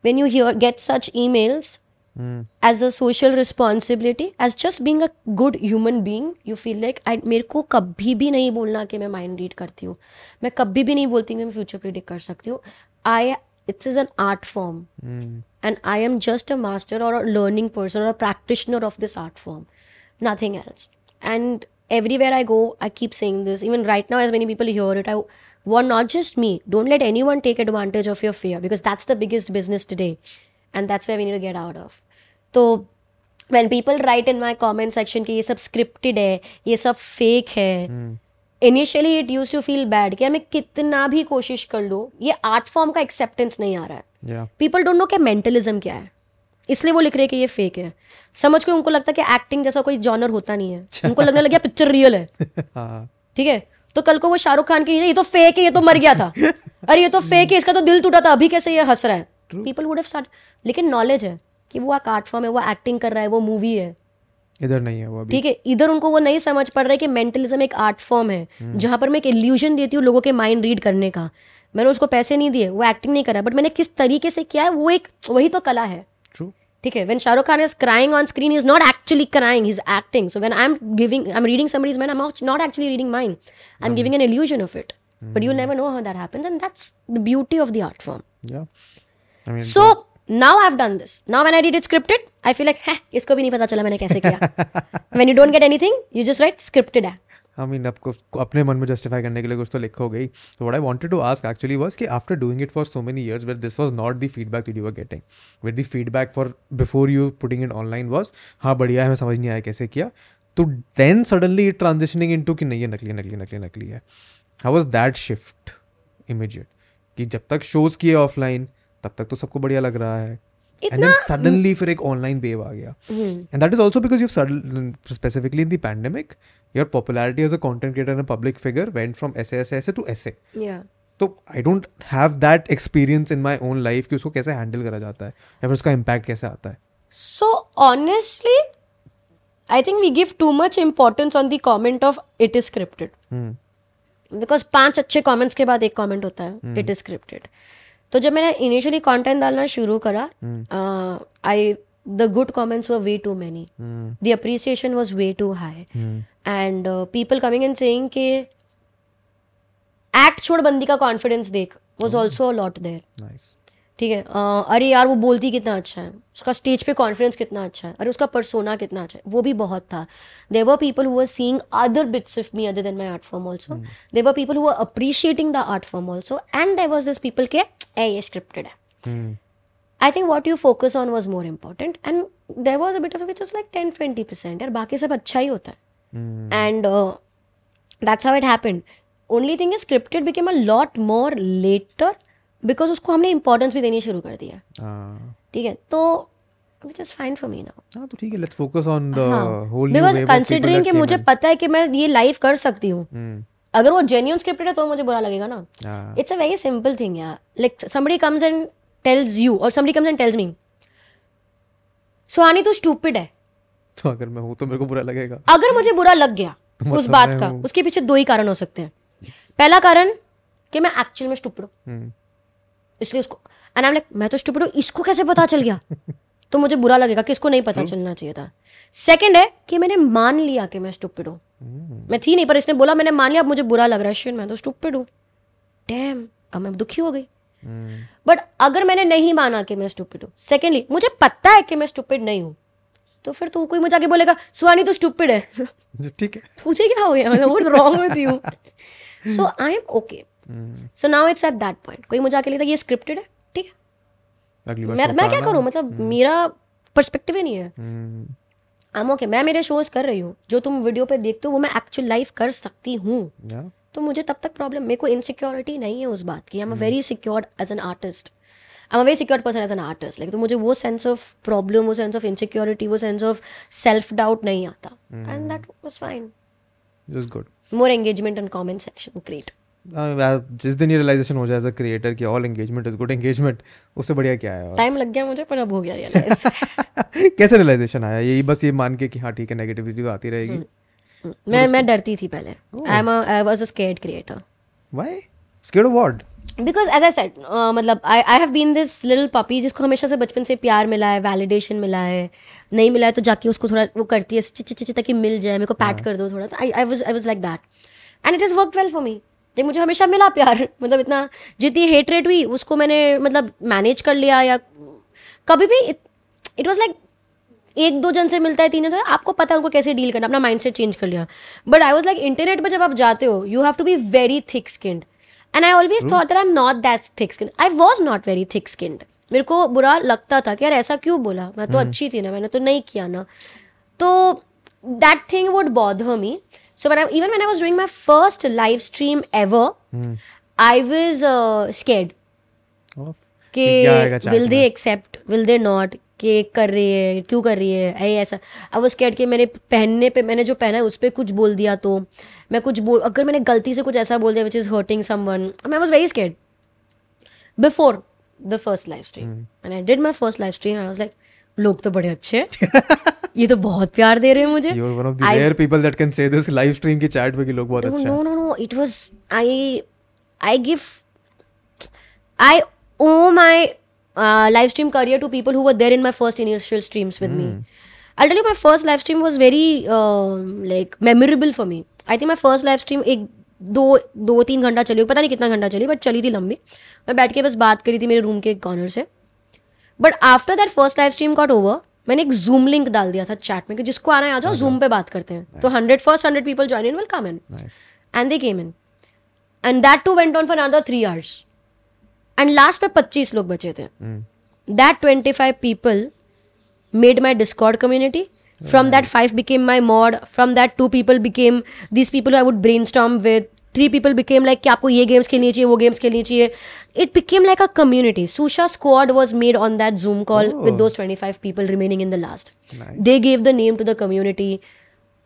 When you hear get such emails mm. as a social responsibility, as just being a good human being, you feel like I मेरे को कभी भी नहीं बोलना कि मैं माइंड रीड करती हूँ. मैं कभी भी नहीं बोलती कि मैं फ्यूचर प्रेडिक्ट कर सकती हूँ. I it's is an art form and I am just a master और अ लर्निंग पर्सन और a practitioner of this art form, nothing else. And everywhere I go I keep saying this. Even right now as many people hear it. I want not just me, don't let anyone take advantage of your fear because that's the biggest business today and that's where we need to get out of. So when people write in my comment section कि ये सब scripted है, ये सब fake है, mm. initially it used to feel bad कि मैं कितना भी कोशिश कर लूँ ये art form का acceptance नहीं आ रहा है. yeah. People don't know कि mentalism क्या है. इसलिए वो लिख रहे कि ये फेक है, समझ के उनको लगता है कि एक्टिंग जैसा कोई जॉनर होता नहीं है, उनको लगने लग गया पिक्चर रियल है। ठीक है, तो कल को वो शाहरुख खान की ये तो फेक है, ये तो मर गया था, अरे ये तो फेक है, इसका तो दिल टूटा था, अभी कैसे ये हंस रहा है, पीपल वुड हैव स्टार्ट। लेकिन नॉलेज है कि वो एक आर्ट फॉर्म है, वो एक्टिंग कर रहा है, वो मूवी है, इधर नहीं है वो अभी। ठीक है, इधर उनको वो नहीं समझ पड़ रहा है कि मेंटलिज्म एक आर्ट फॉर्म है, जहाँ पर मैं एक इल्यूजन देती हूँ लोगों के माइंड रीड करने का। मैंने उसको पैसे नहीं दिए, वो एक्टिंग नहीं कर रहा, बट मैंने किस तरीके से किया है वो एक, वही तो कला है। ठीक है, when Shahrukh Khan is crying on screen, he is not actually crying, he is acting. So when I am giving, I am reading somebody's mind, I am not actually reading mind, I am giving an illusion of it, but you never know how that happens, and that's the beauty of the art form. So Now I've done this. Now when I did it scripted, I feel like, hey, इसको भी नहीं पता चला मैंने कैसे किया। When you don't get anything, you just write scripted है। I mean, आपको अपने मन में justify करने के लिए कुछ तो लिखोगे ही। So what I wanted to ask actually was कि after doing it for so many years, where this was not the feedback that you were getting, where the feedback for before you putting it online was, हाँ बढ़िया है, मैं समझ नहीं आया कैसे किया, तो then suddenly it transitioning into कि नहीं ये नकली नकली नकली नकली है। How was that shift immediate? कि जब तक shows किए offline, तब तक तो सबको बढ़िया लग रहा है, and then suddenly फिर एक ऑनलाइन वेव आ गया, and that is also because you've suddenly specifically in the pandemic your popularity as a content creator and a public figure went from ऐसे ऐसे ऐसे to ऐसे। yeah. तो I don't have that experience in my own life कि उसको कैसे handle करा जाता है या फिर उसका इम्पैक्ट कैसे आता है। So honestly I think we give too much importance on the comment of it is scripted, because पांच अच्छे comments के बाद एक comment होता है it is scripted। तो जब मैंने इनिशियली कंटेंट डालना शुरू करा, I the good comments were way too many, the appreciation was way too high, and people coming and saying कि एक्ट छोड़ बंदी का कॉन्फिडेंस देख was also a lot there. ठीक है, अरे यार वो बोलती कितना अच्छा है, उसका स्टेज पे कॉन्फिडेंस कितना अच्छा है, अरे उसका पर्सोना कितना अच्छा है, वो भी बहुत था। There were people who were seeing other bits of me other than my art form also, there were people who were appreciating the art form also, and there was this people के ए ये scripted है। I think what you focus on was more important, and there was a bit of which was like ten twenty percent, यार बाकी सब अच्छा ही होता है, and that's how it happened. Only thing is scripted became a lot more later, because उसको हमने importance भी देनी शुरू कर दिया। ठीक है, तो which is fine for me now। हाँ तो ठीक है, let's focus on the whole new wave of people that came in। Because considering कि मुझे पता है कि मैं ये लाइव कर सकती हूँ, अगर वो genuine scripted है तो मुझे बुरा लगेगा ना। It's a very simple thing यार, like somebody comes and tells you or somebody comes and tells me, सुहानी तू stupid है। तो अगर मैं हूँ तो मेरे को बुरा लगेगा। अगर मुझे बुरा लग गया उस बात का, उसके पीछे दो ही कारण हो सकते हैं। पहला कारण कि मैं एक्चुअल में stupid हूँ, इसलिए उसको, एंड आई एम लाइक मैं तो स्टूपिड हूँ, इसको कैसे पता चल गया, तो मुझे बुरा लगेगा कि इसको नहीं पता चलना चाहिए था। सेकंड है कि मैंने मान लिया कि मैं स्टूपिड हूँ, मैं थी नहीं पर इसने बोला, मैंने मान लिया, अब मुझे बुरा लग रहा है, शिट मैं तो स्टूपिड हूँ, डैम अब मैं दुखी हो गई। बट अगर मैंने नहीं माना कि मैं स्टूपिड हूँ, सेकेंडली मुझे पता है कि मैं स्टूपिड नहीं हूँ, तो फिर तो कोई मुझे आगे बोलेगा सुहानी तो स्टूपिड है, ठीक है तुझे क्या हो गया, मतलब what's wrong with you. So I am okay. So now it's at that point. कोई मुझे आके लेता ये scripted है, ठीक है, मैं मैं क्या करूँ, मतलब मेरा perspective ही नहीं है। I'm okay, मैं मेरे shows कर रही हूँ, जो तुम video पे देखते हो वो मैं actual life कर सकती हूँ, तो मुझे तब तक problem, मेरे को insecurity नहीं है उस बात की। I'm a very secured as an artist, I'm a very secured person as an artist, like तो मुझे वो sense of problem, वो sense of insecurity, वो sense of self doubt नहीं आता, and that was fine. It was good. More engagement and comment section, great. जिस दिन ये रियलाइजेशन हो जाए एज अ क्रिएटर कि all engagement is good engagement, उससे बढ़िया क्या है। टाइम लग गया मुझे, पर अब हो गया रियलाइज। कैसे रियलाइजेशन आया, यही बस ये मान के कि हाँ ठीक है नेगेटिविटी तो आती रहेगी। मैं मैं डरती थी पहले, I am I was a scared creator. Why scared of what? Because as I said, मतलब I I have been this little puppy जिसको हमेशा से बचपन से प्यार मिला है, वैलिडेशन मिला है, नहीं मिला है तो जाके उसको थोड़ा वो करती है चिचिचिचि ताकि मिल जाए, मेरे को पैट कर दो थोड़ा। I I was I was like that, and it has worked well for me. देख मुझे हमेशा मिला प्यार, मतलब इतना जितनी हेट रेट हुई उसको मैंने मतलब मैनेज कर लिया, या कभी भी इट वाज लाइक एक दो जन से मिलता है, तीन जन से आपको पता है उनको कैसे डील करना, अपना माइंडसेट चेंज कर लिया। But I was like internet पे जब आप जाते हो you have to be very thick skinned, and I always thought that I am not that thick skinned. I was not very thick skinned, मेरे को बुरा लगता था कि यार ऐसा क्यों बोला, मैं तो अच्छी थी ना, मैंने तो नहीं किया ना, तो that thing would bother me. So when I, even when I was doing my first live stream ever, hmm. I was uh, scared. Of? Ke, will they accept? Will they not? कि कर रही है, क्यों कर रही है, अरे ऐसा। अब वो स्कैड कि मेरे पहनने पे, मैंने जो पहना है उस पर कुछ बोल दिया, तो मैं कुछ बोल, अगर मैंने गलती से कुछ ऐसा बोल दिया which is hurting someone, I was very scared before the first live stream. मैंने did my first live stream, I was like लोग तो बड़े अच्छे ये तो बहुत प्यार दे रहे हैं मुझे। You are one of the I, rare people that can say this live stream की chat पे कि लोग बहुत अच्छे। No no no, it was I I give I owe my uh, live stream career to people who were there in my first initial streams with mm. me. I'll tell you, my first live stream was very uh, like memorable for me. I think my first live stream एक दो दो तीन घंटा चली, पता नहीं कितना घंटा चली, बट चली थी लंबी। मैं बैठ के बस बात करी थी मेरे रूम के एक कॉर्नर से। But after that first live stream got over, मैंने एक जूम लिंक डाल दिया था चैट में कि जिसको आना है आ जाओ, जूम पे बात करते हैं। तो hundred first hundred people join in will come in, and they came in, and that too went on for another three hours and last में पच्चीस लोग बचे थे। That twenty five people made my Discord community, from that five became my mod, from that two people became this people I would brainstorm with, three people became like कि आपको ये games खेलनी चाहिए, वो गेम्स खेलनी चाहिए। It became like a community. Susha squad was made on that zoom call with those twenty five people remaining in the last. They gave the name to the community.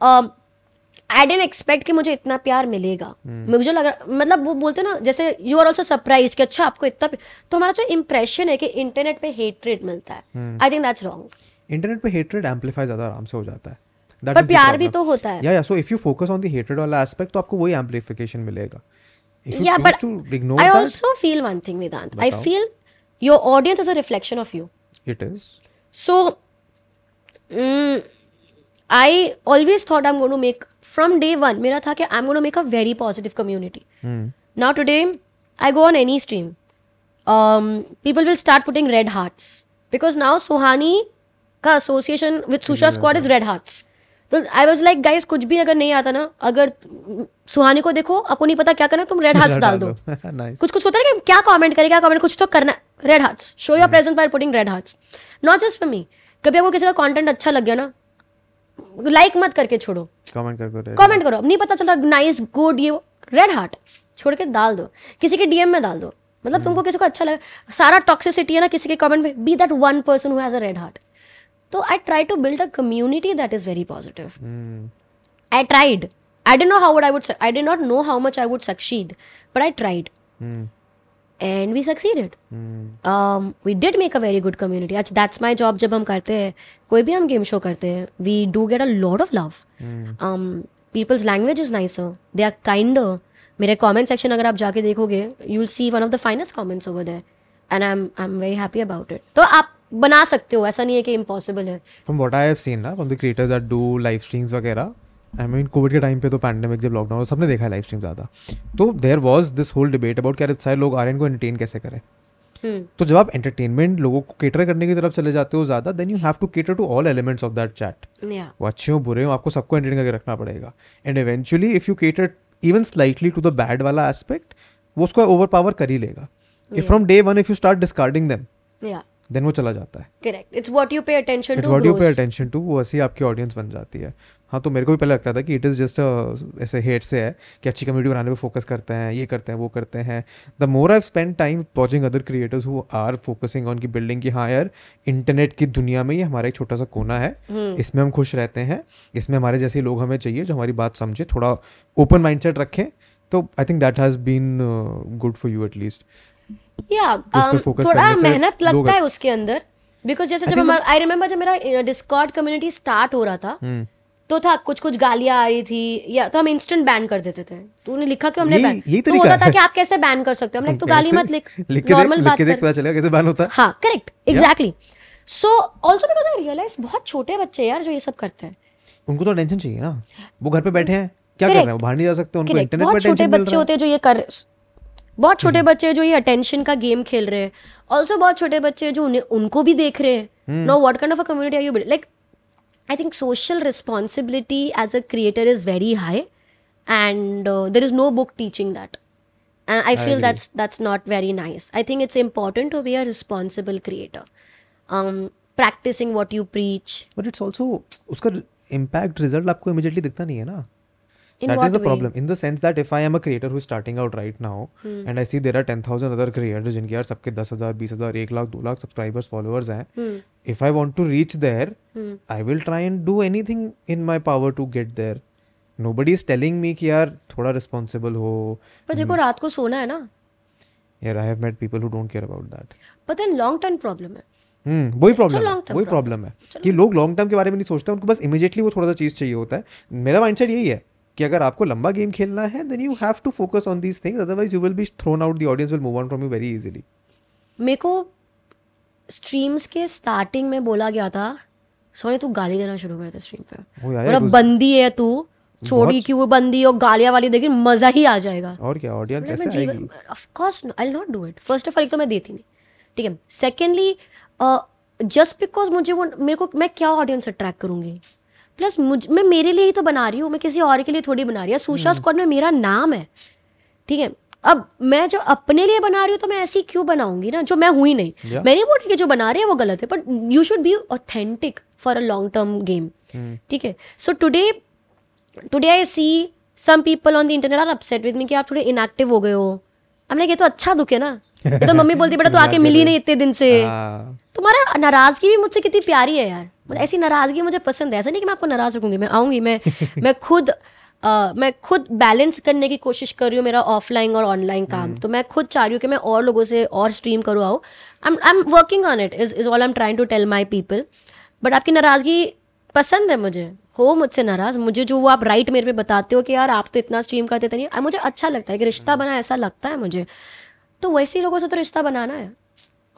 I didn't expect कि मुझे इतना प्यार मिलेगा। मुझे लग रहा, मतलब वो बोलते ना जैसे यू आर ऑल्सो सरप्राइज कि अच्छा आपको इतना, तो हमारा जो इम्प्रेशन है कि इंटरनेट पे हेट्रेड मिलता है, I think that's wrong. Internet पे हेट्रेड एम्पलीफाई ज्यादा आराम से हो जाता है, पर प्यार भी तो होता है। या या so if you focus on the hatred वाला एस्पेक्ट तो आपको वही एम्पलीफिकेशन मिलेगा। या but I also feel one thing Vedant, I feel your audience is a reflection of you. It is. So I always thought I am going to make, from day one मेरा था कि I am going to make a very positive community. Now today I go on any stream, people will start putting red hearts because now Suhani का association with Susha squad is red hearts. तो I was like guys कुछ भी अगर नहीं आता ना, अगर सुहानी को देखो आपको नहीं पता क्या करना, तुम रेड हार्ट्स डाल दो। कुछ कुछ होता है कि क्या कमेंट करें, क्या कमेंट, कुछ तो करना, red hearts, show your presence by putting red hearts. Not just for me, कभी आपको किसी का कंटेंट अच्छा लग गया ना, लाइक मत करके छोड़ो, कमेंट करो, कमेंट करो, नहीं पता चल रहा, नाइस, गुड, ये रेड हार्ट छोड़ के डाल दो, किसी के डीएम में डाल दो, मतलब तुमको किसी को अच्छा लगा। सारा टॉक्सिसिटी है ना किसी के कमेंट में, be that one person who has a red heart. So I tried to build a community that is very positive. Mm. I tried. I didn't know how would I would. Su- I did not know how much I would succeed, but I tried, mm. and we succeeded. Mm. Um, we did make a very good community. Actually, that's my job. जब हम करते हैं, कोई भी हम game show करते हैं, we do get a lot of love. Mm. Um, people's language is nicer. They are kinder. मेरे comment section अगर आप जाके देखोगे, you'll see one of the finest comments over there. And I'm I'm very happy about it. तो आप बना सकते हो, ऐसा नहीं है कि impossible है। From what I have seen ना, from the creators that do live streams वगैरह, I mean कोविड के टाइम पे तो पैंडेमिक जब लॉकडाउन सबने देखा है लाइव स्ट्रीम ज़्यादा, तो there was this whole debate about क्या सारे लोग आर्यन को एंटरटेन कैसे करें। तो जब आप एंटरटेनमेंट लोगों को केटर करने की तरफ चले जाते हो ज़्यादा, then you have to cater to all elements of that chat. वो अच्छे हो बुरे हो, आपको सबको एंटरटेन करके रखना पड़ेगा। And eventually if you cater even slightly to the bad वाला एस्पेक्ट, वो उसको ओवर पावर कर ही लेगा। If yeah. from day one, if you start discarding them, yeah. then वो चला जाता है। Correct. It's what you pay attention It's to. It's what grows. you pay attention to. वो ऐसी आपकी audience बन जाती है। हाँ, तो मेरे को भी पहले लगता था कि it is just a, ऐसे hate से है कि अच्छी community बनाने पे focus करते हैं, ये करते हैं, वो करते हैं। The more I've spent time watching other creators who are focusing on की building की, हाँ यार, internet की दुनिया में ये हमारा एक छोटा सा कोना है, hmm. इसमें हम खुश रहते हैं, इसमें हमारे जैसे लोग हमें चाहिए जो हमारी बात समझे, थोड़ा open mindset रखें। तो I think that has been uh, good for you at least. या थोड़ा मेहनत लगता है उसके अंदर, बिकॉज जैसे जब हमारा आई रिमेम्बर जब मेरा डिस्कॉर्ड कम्युनिटी स्टार्ट हो रहा था तो था कुछ कुछ गालियां आ रही थी, या तो हम इंस्टेंट बैन कर देते थे। तूने लिखा कि हमने बैन, तो होता था कि आप कैसे बैन कर सकते हो, हमने तो गाली मत लिख, नॉर्मल बात कर। हाँ, correct, exactly. So also because I realise बहुत छोटे बच्चे यार जो ये सब करते हैं, उनको तो टेंशन चाहिए ना, वो घर पे बैठे हैं, क्या कर रहे हैं, बाहर नहीं जा सकते, उनको इंटरनेट पे टेंशन। छोटे बच्चे होते हैं जो ये कर, बहुत छोटे बच्चे जो ये अटेंशन का गेम खेल रहे हैं, ऑल्सो बहुत छोटे बच्चे जो उन्हें उनको भी देख रहे हैं। Now what kind of a community are you building? Like I think social responsibility as a creator is very high and there is no book teaching that, and I feel that's that's not very nice. I think it's important to be a responsible creator, practising what you preach. But it's also उसका impact, result आपको immediately दिखता नहीं है ना। In that is the way? problem. In the sense that if I am a creator who is starting out right now hmm. and I see there are ten thousand other creators जिनके यार सबके ten thousand, twenty thousand, one lakh, two lakh subscribers, followers हैं. Hmm. If I want to reach there, hmm. I will try and do anything in my power to get there. Nobody is telling me कि यार थोड़ा responsible हो. पर देखो रात को सोना है ना. यार I have met people who don't care about that. But then long term problem है. हम्म वही प्रॉब्लम है वही प्रॉब्लम है कि लोग लॉन्ग टर्म के बारे में नहीं सोचते, उनको बस इमीडिएटली वो थोड़ा सा चीज़ चाहिए होता है. मेरा माइंडसेट यही है कि अगर आपको लंबा गेम खेलना है then you have to focus on these things, otherwise you will be thrown out, the audience will move on from you very easily. मेरे को स्ट्रीम्स के स्टार्टिंग में बोला गया था सोनी तू गाली देना शुरू कर दे स्ट्रीम पे, और बंदी है तू, छोड़ी कि वो बंदी और गालियाँ वाली देगी, मज़ा ही आ जाएगा. और क्या ऑडियंस ऐसे आएगी, of course I will not do it. First of all तो मैं देती नहीं, ठीक है. सेकेंडली जस्ट बिकॉज मुझे वो मेरे को मैं क्या ऑडियंस अट्रैक्ट करूँगी, प्लस मुझ मैं मेरे लिए ही तो बना रही हूँ, मैं किसी और के लिए थोड़ी बना रही हूँ. सुशा स्क्वाड में मेरा नाम है, ठीक है. अब मैं जो अपने लिए बना रही हूँ तो मैं ऐसी क्यों बनाऊँगी ना, जो मैं हुई नहीं. yeah. मैं नहीं बोल रही कि जो बना रहे हैं वो गलत है, but you should be authentic for a long term game, ठीक है. So today today I see some people on the internet are upset with me कि आप थोड़े इनएक्टिव हो गए हो. हमने कहा तो अच्छा दुख है ना. ये तो मम्मी बोलती बेटा तू आके मिली नहीं इतने दिन से. तुम्हारा नाराजगी भी मुझसे कितनी प्यारी है यार, मतलब ऐसी नाराजगी मुझे पसंद है. ऐसा नहीं कि मैं आपको नाराज रखूंगी, मैं आऊंगी, मैं मैं खुद आ, मैं खुद बैलेंस करने की कोशिश कर रही हूँ मेरा ऑफलाइन और ऑनलाइन काम. तो मैं खुद चाह रही हूँ कि मैं और लोगों से और स्ट्रीम करूँ, आऊँ. I am I am working on it is is all I am trying to tell my people. But आपकी नाराजगी पसंद है मुझे, हो मुझसे नाराज. मुझे जो वो आप राइट मेरे पे बताते हो कि यार आप तो इतना स्ट्रीम करते थे नहीं, मुझे अच्छा लगता है कि रिश्ता बना, ऐसा लगता है मुझे. तो वैसे ही लोगों से तो रिश्ता बनाना है,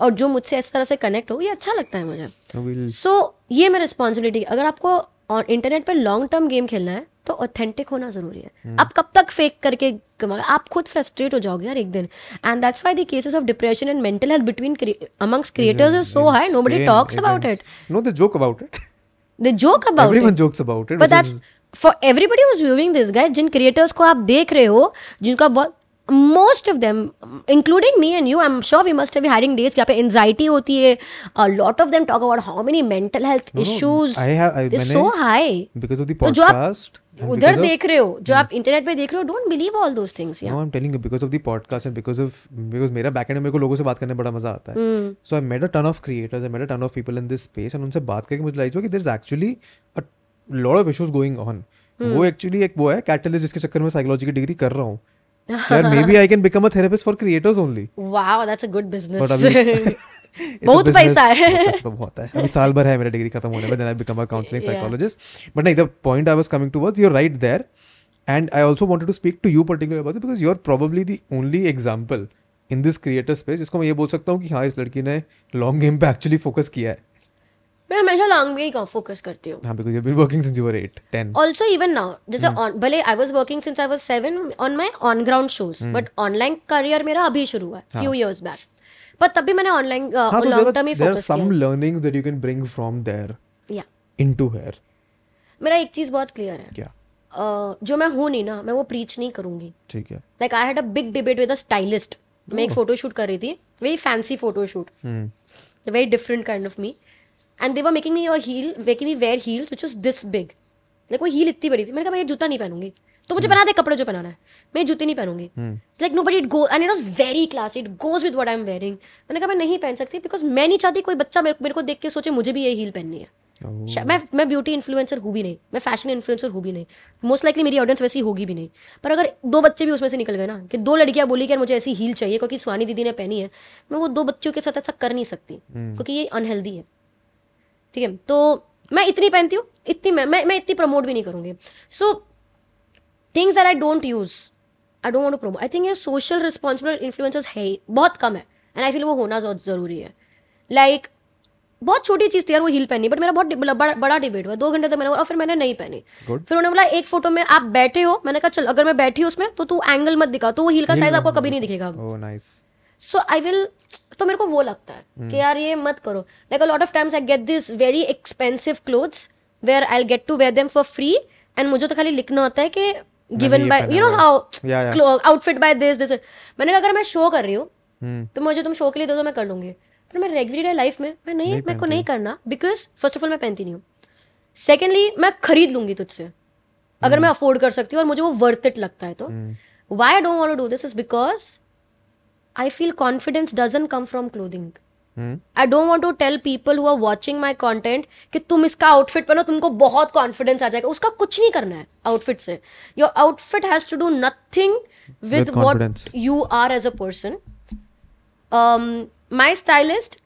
और जो मुझसे इस तरह से कनेक्ट हो ये अच्छा लगता है मुझे. सो so, ये मेरी रिस्पॉन्सिबिलिटी. अगर आपको इंटरनेट पर लॉन्ग टर्म गेम खेलना है तो ऑथेंटिक होना ज़रूरी है. hmm. आप कब तक फेक करके आप खुद फ्रस्ट्रेट हो जाओगे यार एक दिन. And that's why the cases of depression and mental health between amongst creators is so high. Nobody talks about it. No they joke about it. They joke about Everyone it. jokes about it. But that's is... for everybody who's viewing this, guys. जिन creators को आप देख रहे हो, जिनका बहुत most of them, including me and you, I'm sure we must have been having days जहाँ पे anxiety होती है. A lot of them talk about how many mental health no, issues I have, I, is so high because of the podcast. तो उधर देख रहे हो, जो आप इंटरनेट पे देख रहे हो, don't believe all those things. No I am telling you because of the podcast and because of because मेरा बैकएंड में मेरे को लोगों से बात करने बड़ा मजा आता है. So I met a ton of creators, I met a ton of people in this space, and उनसे बात करके मुझे रियलाइज हुआ कि there is actually a lot of issues going on. वो एक्चुअली एक वो है कैटलिस्ट जिसके चक्कर में साइकोलॉजी की डिग्री कर रहा हूं. यार maybe I can become a therapist for creators only. Wow that's a good business. बहुत पैसा है. तो बहुत है. अभी साल भर है मेरा डिग्री खत्म होने में, then I become a counselling psychologist. But नहीं, the point I was coming to was you are right there, and I also wanted to speak to you particular about it because you are probably the only example in this creator space जिसको मैं ये बोल सकता हूँ कि हाँ इस लड़की ने लॉन्ग गेम पे एक्चुअली फोकस किया है. मैं हमेशा लॉन्ग गेम का फोकस करती हूँ. हाँ, because you've been working since you were eight, ten. Also even now, जैसे on, भले I was working since I was seven on my on ground shows, but online career मेरा अभी शुरू हुआ few years back. पर तब भी मैंने ऑनलाइन लॉन्ग टर्म ही फोकस किया. There are some learnings that you can bring from there या इनटू हियर. मेरा एक चीज बहुत क्लियर है. क्या? जो मैं हूं नहीं ना, मैं वो प्रीच नहीं करूंगी, ठीक है. Like I had a big debate with a stylist. मैं एक फोटो शूट कर रही थी, very fancy photo shoot, very different kind of me, and they were making me your heel making me wear heels which was this big. Like वो heel इतनी बड़ी थी. मैंने कहा मैं ये जूता नहीं पहनूंगी, तो मुझे बना दे कपड़े जो पहनाना है, मैं जूते नहीं पहनूंगी. Like no but it go and it was very classy, it goes with what I am wearing. मैंने कहा मैं नहीं पहन सकती बिकॉज मैं नहीं चाहती कोई बच्चा मेरे, मेरे को देख के सोचे मुझे भी ये हील पहननी है. oh. मैं मैं ब्यूटी इन्फ्लुएंसर हूँ भी नहीं, मैं फैशन इन्फ्लुएंसर हूँ भी नहीं, मोस्ट लाइकली मेरी ऑडियंस वैसी होगी भी नहीं. पर अगर दो बच्चे भी उसमें से निकल गए ना कि दो लड़कियाँ बोली कि यार मुझे ऐसी हील चाहिए क्योंकि सुहानी दीदी ने पहनी है, मैं वो दो बच्चों के साथ ऐसा कर नहीं सकती. hmm. क्योंकि ये अनहेल्दी है, ठीक है. तो मैं इतनी पहनती हूँ, इतनी मैं मैं इतनी प्रमोट भी नहीं करूँगी. सो things that I don't use, I don't want to promote. I think ये social responsible influencers है बहुत कम है, and I feel वो होना बहुत ज़रूरी है. Like बहुत छोटी चीज़ थी यार वो हील पहननी, बट मेरा बहुत बड़ा बड़ा डिबेट हुआ. दो घंटे तक मैंने, और फिर मैंने नहीं पहनी. फिर उन्होंने बोला एक फोटो में आप बैठे हो. मैंने कहा चल अगर मैं बैठी हूँ उसमें तो तू एंगल मत दिखा, तो वो हील का साइज आपको कभी नहीं दिखेगा. oh, nice. So I will, तो मेरे को वो लगता है hmm. कि यार ये मत करो. Like a lot of times I get this very expensive clothes where I'll get to wear them for free, and मुझे तो खाली लिखना होता है कि given by you know how yeah, yeah. Clothes, outfit by this this. मैंने कहा अगर मैं शो कर रही हूँ hmm. तो मुझे तुम शो के लिए दो तो मैं कर लूंगी, पर मैं रेगुलर डे लाइफ में मैं नहीं, नहीं मेरे को नहीं करना. बिकॉज फर्स्ट ऑफ ऑल मैं पहनती नहीं हूँ, सेकेंडली मैं खरीद लूंगी तुझसे, अगर मैं अफोर्ड कर सकती हूँ और मुझे वो वर्थ इट लगता है तो why I don't want to do this is because I feel confidence doesn't come from clothing. I don't want to tell people who are watching my content कि तुम इसका आउटफिट पहनो तुमको बहुत कॉन्फिडेंस आ जाएगा. उसका कुछ नहीं करना है आउटफिट से. Your outfit has to do nothing with what you are as a person. My stylist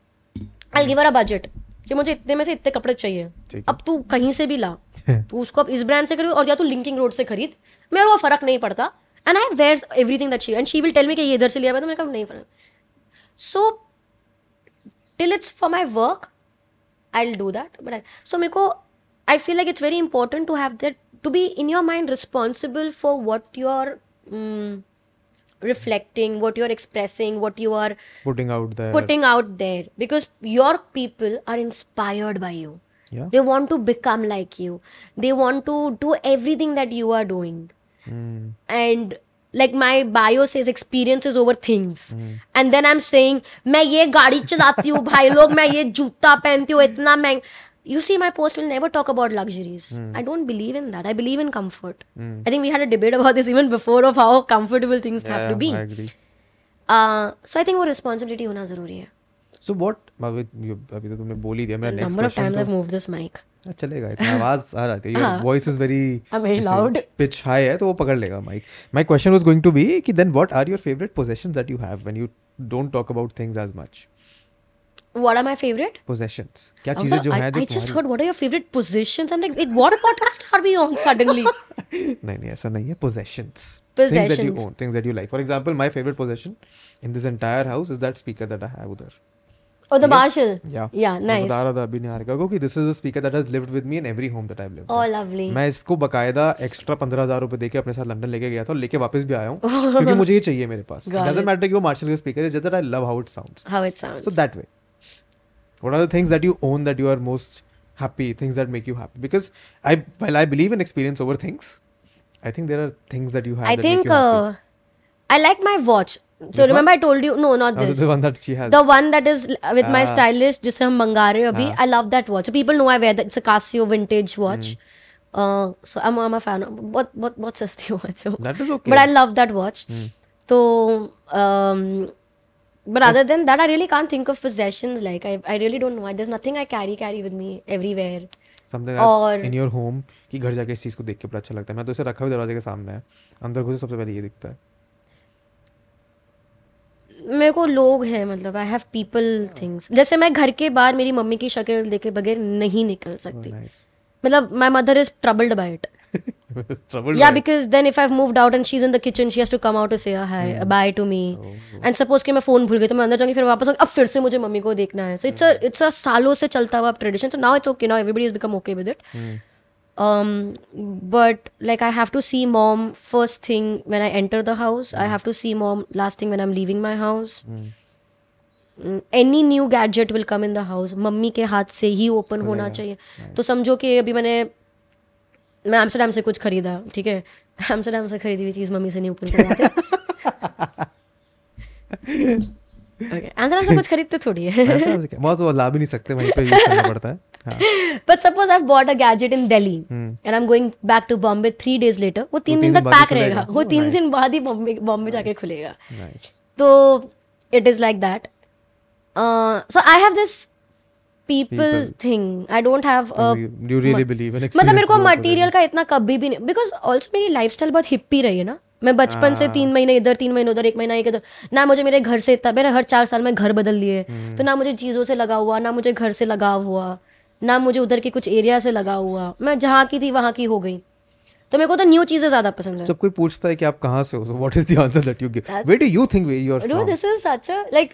I give her a budget कि मुझे इतने में से इतने कपड़े चाहिए. अब तू कहीं से भी ला तू उसको अब इस ब्रांड से खरीद और या तू लिंकिंग रोड से खरीद, मेरे को फर्क नहीं पड़ता. And I wear everything that she and she will tell me कि ये इधर से लिया हुआ तो मेरे को नहीं फर्क. सो till it's for my work I'll do that but I, so meko I feel like it's very important to have that to be in your mind responsible for what you're um, reflecting, what you're expressing, what you are putting out there putting out there because your people are inspired by you. Yeah. They want to become like you, they want to do everything that you are doing. Mm. And like my bio says experiences over things. Mm. And then I'm saying मैं ये गाड़ी चलाती हूँ भाई लोग, मैं ये जूता पहनती हूँ इतना महंगा. You see my post will never talk about luxuries. Mm. I don't believe in that. I believe in comfort. Mm. I think we had a debate about this even before of how comfortable things yeah, have to be. I agree. Uh, so I think वो responsibility होना ज़रूरी है. So what? अभी तो तुमने बोल ही दिया मेरा next question. Number of times I've moved this mic. चलेगा, इतना आवाज आ जाती है. Your voice is very loud, pitch high है तो वो पकड़ लेगा mic. My question was going to be कि then what are your favourite possessions that you have when you don't talk about things as much. What are my favourite possessions? क्या चीजें जो हैं जो I just heard what are your favourite possessions. I am like what podcast are we on suddenly. नहीं नहीं ऐसा नहीं है. Possessions, things that you own, things that you like. For example my favourite possession in this entire house is that speaker that I have उधर. Oh, the yeah. Marshall. Yeah. Yeah, nice. बता रहा था अभी निहारिका को कि this is a speaker that has lived with me in every home that I've lived. Oh, in. Lovely. मैं इसको बकायदा एक्स्ट्रा पंद्रह हजार रुपए देके अपने साथ लंदन लेके गया था और लेके वापस भी आया हूँ क्योंकि मुझे ये चाहिए मेरे पास. Doesn't matter कि वो Marshall का speaker है, just that I love how it sounds. How it sounds. So that way. What are the things that you own that you are most happy? Things that make you happy? Because I, while I believe in experience over things, I think there are things that you have I that think, make you happy. I like my watch. So this remember one? I told you no not this. Oh, the one that she has. The one that is with ah. my stylist जिसे हम मंगा रहे हैं अभी. I love that watch. People know I wear that. It's a Casio vintage watch. Mm. Uh, so I'm I'm a fan. बहुत बहुत बहुत सस्ती watch है. That is okay. But I love that watch. तो mm. um, but yes. Other than that I really can't think of possessions. Like I I really don't know. There's nothing I carry carry with me everywhere. Something that in your home कि घर जाके इस चीज को देख के बड़ा अच्छा लगता है. मैं तो इसे रखा हुआ दरवाजे के सामने है. अंदर घुसे सबसे पहले ये दिखता है. मेरे को लोग हैं मतलब आई हैव पीपल थिंग्स. जैसे मैं घर के बाहर मेरी मम्मी की शक्ल देखे बगैर नहीं निकल सकती. मतलब my mother is troubled by it. या because then if I have moved out and she is in the kitchen she has to come out to say hi bye to me. And suppose कि मैं phone भूल गई तो मैं अंदर जाऊंगी फिर वापस आऊंगी अब फिर से मुझे मम्मी को देखना है. सो इट्स इट्स अ सालों से चलता हुआ tradition. So now it's okay, now everybody is become okay with it. Um, but like I have to see mom first thing when I enter the house. Mm. I have to see mom last thing when I'm leaving my house. Mm. Mm, any new gadget will come in the house. Mummy के हाथ से ही open mm. होना mm. चाहिए. mm. तो समझो कि अभी मैंने मैं एम्स्टर्डम से कुछ खरीदा, ठीक है, एम्स्टर्डम से खरीदी हुई चीज़ मम्मी से नहीं ओपन करवाते. Okay. Amsterdam से कुछ खरीदते थोड़ी है. बहुत वो ला भी नहीं सकते, वहीं पे यूज़ करना पड़ता है. But suppose I've bought a gadget in Delhi hmm. and I'm going back to Bombay three days later. वो तीन दिन तक पैक रहेगा. वो तीन दिन बाद ही बॉम्बे बॉम्बे जाके खुलेगा. तो it is like that. Uh, so I have this people, people thing. I don't have a. You really ma- believe in experience. मतलब मेरे को material का इतना कभी भी नहीं, because also मेरी lifestyle बहुत hippie रही है ना. मैं बचपन से तीन महीने इधर तीन महीने उधर एक महीना एक इधर ना. मुझे मेरे घर से इतना मेरे हर चार साल में घर बदल लिए hmm. तो ना मुझे चीज़ों से लगा हुआ, ना मुझे घर से लगाव हुआ, ना मुझे उधर के कुछ एरिया से लगा हुआ. मैं जहाँ की थी वहाँ की हो गई. तो मेरे को तो न्यू चीज़ें ज़्यादा पसंद है. जब कोई पूछता है कि आप कहाँ से हो, what is the answer that you give? Where do you think you are from? This is such a like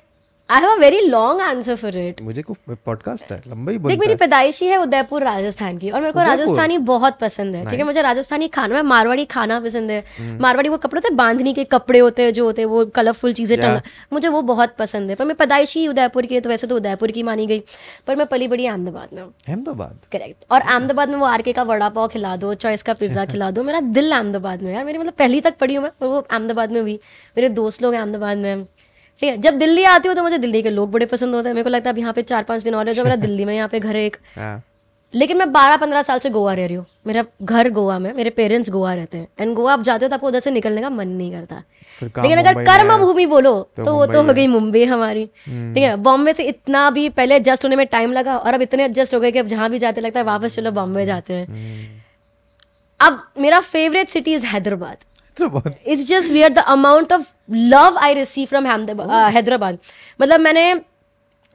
I have a very long answer for it. मुझे कोई पॉडकास्ट है लंबा ही बोलता है. देख मेरी पैदाइशी है उदयपुर राजस्थान की और मेरे को राजस्थानी बहुत पसंद है. ठीक है, मुझे राजस्थानी खाना में मारवाड़ी खाना पसंद है. मारवाड़ी वो कपड़ों से बांधनी के कपड़े होते हैं जो होते हैं वो कलरफुल चीज़ें टंगा, मुझे वो बहुत पसंद है. पर मैं पैदाइशी उदयपुर की है तो वैसे तो उदयपुर की मानी गई, पर मैं पली बड़ी अहमदाबाद में हूँ. अहमदाबाद करेक्ट. और अहमदाबाद में वो आर के का वड़ा पाव खिला दो, चॉइस का पिज्ज़ा खिला दो, मेरा दिल अहमदाबाद में यार. मेरी मतलब पहली तक पढ़ी हूँ मैं, पर वो अहमदाबाद में हुई. मेरे दोस्त लोग अहमदाबाद में. ठीक है, जब दिल्ली आती हूँ तो मुझे दिल्ली के लोग बड़े पसंद होते हैं. मेरे को लगता है अब यहाँ पे चार पाँच दिन और है जो मेरा दिल्ली में यहाँ पे घर है एक. लेकिन मैं बारह पंद्रह साल से गोवा रह रही हूँ, मेरा घर गोवा में, मेरे पेरेंट्स गोवा रहते हैं, एंड गोवा आप जाते हो तो आपको उधर से निकलने का मन नहीं करता। लेकिन अगर कर्म भूमि बोलो तो, तो वो तो हो गई मुंबई हमारी, ठीक है। बॉम्बे से इतना भी पहले एडजस्ट होने में टाइम लगा और अब इतने एडजस्ट हो गए कि अब जहाँ भी जाते लगता है वापस चलो बॉम्बे जाते हैं। अब मेरा favourite city is Hyderabad. It's just where the amount of love I receive from Hyderabad. मतलब मैंने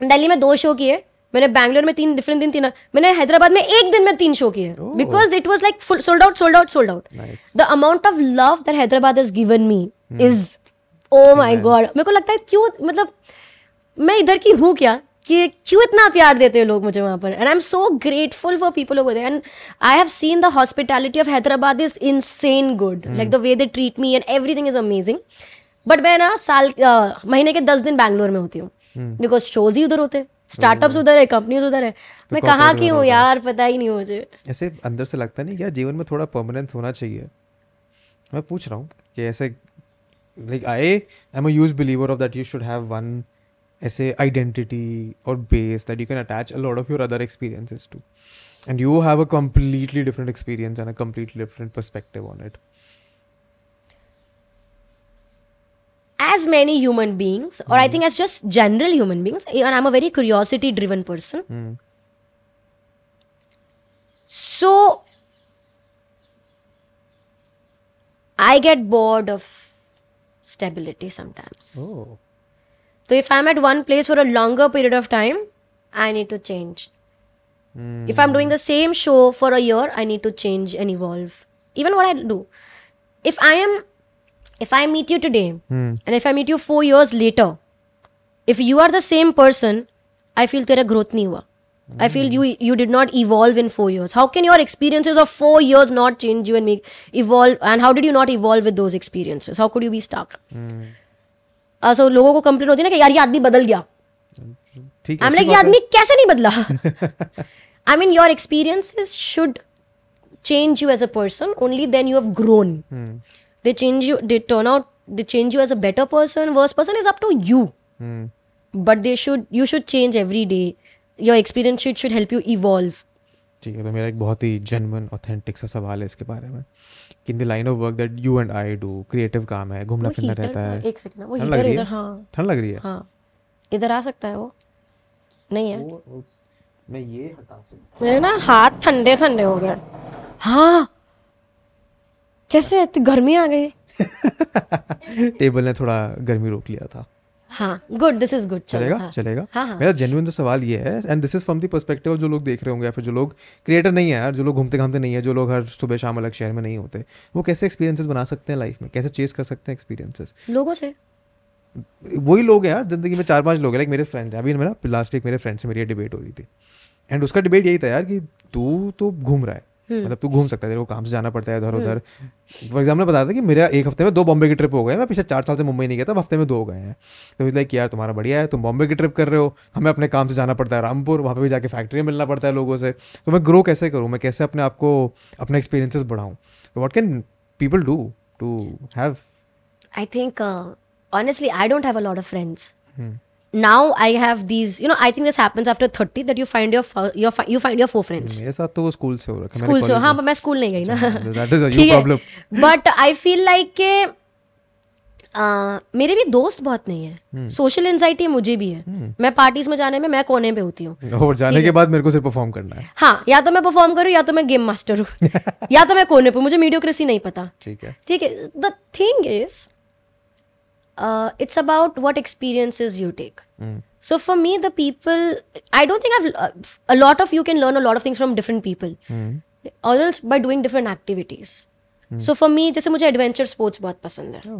दिल्ली में दो शो किए, मैंने बैंगलोर में तीन डिफरेंट दिन तीन, मैंने हैदराबाद में एक दिन में तीन शो किए, because it was like full sold out sold out sold out. The amount of love that Hyderabad has given me is oh my god. मेरे को लगता है क्यों, मतलब मैं इधर की हूँ क्या कि क्यों इतना प्यार देते हैं लोग मुझे वहाँ पर। And I am so grateful for people over there. And I have seen the hospitality of Hyderabad is insane good, like the way they treat me and everything is amazing. But मैं ना साल uh, महीने के दस दिन बैंगलोर में होती हूँ बिकॉज शोज ही उधर होते हैं, स्टार्टअप्स उधर है, कंपनीज उधर है, मैं कहाँ की हूँ यार पता ही नहीं मुझे। ऐसे अंदर से लगता नहीं यार जीवन में थोड़ा परमानेंस होना चाहिए। मैं पूछ रहा हूँ कि ऐसे like I am a huge believer of that you should have one ऐसे आइडेंटिटी और base that you can attach a lot of your other experiences to, and you have a completely different experience and a completely different perspective on it. As many human beings, or mm. I think as just general human beings, and I'm a very curiosity-driven person. Mm. So, I get bored of stability sometimes. Oh. So, if I'm at one place for a longer period of time, I need to change. Mm. If I'm doing the same show for a year, I need to change and evolve. Even what I do. If I am... If I meet you today, hmm. and if I meet you four years later, if you are the same person, I feel तेरा growth नहीं हुआ. Hmm. I feel you you did not evolve in four years. How can your experiences of four years not change you and make evolve? And how did you not evolve with those experiences? How could you be stuck? Hmm. Uh, so लोगों को complaint होती है ना कि यार ये आदमी बदल गया. ठीक है. I'm like ये आदमी कैसे नहीं बदला? I mean your experiences should change you as a person. Only then you have grown. Hmm. They change you, they turn out, they change you as a better person, worse person is up to you. Mm. But they should, you should change every day. Your experience should, should help you evolve. ठीक है, तो मेरा एक बहुत ही genuine, authentic सा सवाल है इसके बारे में कि in the line of work that you and I do, creative काम है, घूमना फिरना रहता है। एक सेकंड, वो हीटर इधर, हाँ। ठंड लग रही है? हाँ। इधर आ सकता है वो? नहीं है। वो, वो, मैं ये हटा सकता हूँ। मेरे ना हाथ ठंडे ठंडे हो गए। हाँ। कैसे तो गर्मी आ गई। टेबल ने थोड़ा गर्मी रोक लिया था। हाँ, good, this is good, चलेगा, हाँ, चलेगा। हाँ, हाँ। मेरा genuine तो सवाल ये है, and this is from the perspective of जो लोग देख रहे होंगे या फिर जो लोग creator नहीं है यार, जो लोग घूमते घामते नहीं है, जो लोग हर सुबह शाम अलग शहर में नहीं होते, वो कैसे experiences बना सकते हैं लाइफ में, कैसे चेस कर सकते हैं experiences? लोगों से। वही लोग हैं यार जिंदगी में, चार पांच लोग हैं, लाइक मेरे फ्रेंड्स हैं। अभी मेरा लास्ट वीक मेरे फ्रेंड से मेरी डिबेट हो रही थी, एंड उसका डिबेट यही था यार कि तू तो घूम रहा है, मतलब तू घूम सकता है, तेरे को काम से जाना पड़ता है इधर उधर। फॉर एग्जाम्पल बता था कि मेरा एक हफ्ते में दो बॉम्बे की ट्रिप हो गए, मैं पिछले चार साल से मुंबई नहीं गया था, हफ्ते में दो हो गए हैं। तो लाइक यार तुम्हारा बढ़िया है, तुम बॉम्बे की ट्रिप कर रहे हो, हमें अपने काम से जाना पड़ता है रामपुर, वहाँ पे भी जाके फैक्ट्री में मिलना पड़ता है लोगों से, तो मैं ग्रो कैसे करूँ, मैं कैसे अपने आप को, अपने एक्सपीरियंसेस बढ़ाऊँ? What can people do to have? I think honestly I don't have a lot of friends now. I have these, you know, I think this happens after thirty that you find your your you find your four friends. मेरे साथ तो वो school से हो रहा है, school से। हाँ, पर मैं स्कूल नहीं गई ना। That is a you problem. But I feel like के मेरे भी दोस्त बहुत नहीं है, सोशल एंजाइटी मुझे भी है। मैं पार्टीज में जाने में मैं कोने पे होती हूँ, और जाने के बाद मेरे को सिर्फ परफॉर्म करना है। हाँ, या तो मैं परफॉर्म करूँ या तो मैं गेम मास्टर हूँ या तो मैं कोने पे, मुझे मीडियोक्रेसी नहीं पता। ठीक है, ठीक है। The thing is, Uh, it's about what experiences you take. Mm. So for me, the people, I don't think I've, uh, a lot of you can learn a lot of things from different people. Mm. Or else by doing different activities. Mm. So for me, जैसे मुझे adventure sports बहुत पसंद है,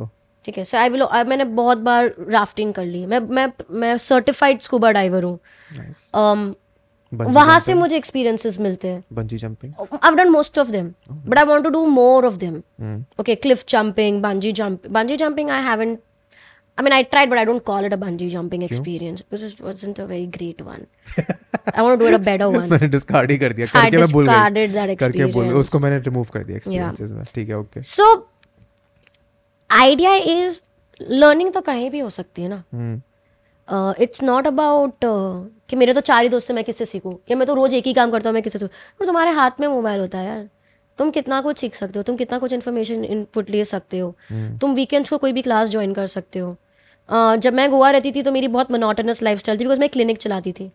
ठीक है। So I will, मैंने बहुत बार rafting कर ली, मैं मैं मैं certified scuba diver हूँ। Nice. Um, वहाँ से मुझे experiences मिलते हैं। Bungee jumping. I've done most of them, oh, but I want to do more of them. Mm. Okay, cliff jumping, bungee jump, bungee jumping I haven't. I mean, I tried, but I don't call it a bungee jumping experience. This is, wasn't a very great one. I want to do it a better one. मैंने discard ही कर दिया, करके मैं भूल गई। I discarded that experience. करके भूल गई, उसको मैंने remove कर दिया experiences में। ठीक है, okay. So, idea is learning तो कहीं भी हो सकती है ना। It's not about uh, कि मेरे तो चार ही दोस्त हैं, मैं किससे सीखूँ, या मैं तो रोज़ एक ही काम करता हूँ, मैं किससे सीखूँ। तुम्हारे हाथ में मोबाइल होता है यार, तुम कितना कुछ सीख सकते हो, तुम कितना कुछ इन्फॉर्मेशन इनपुट ले सकते हो, तुम वीकेंड्स को कोई भी क्लास ज्वाइन कर सकते हो। uh, जब मैं गोवा रहती थी तो मेरी बहुत मोनोटोनस लाइफस्टाइल थी, बिकॉज मैं क्लिनिक चलाती थी।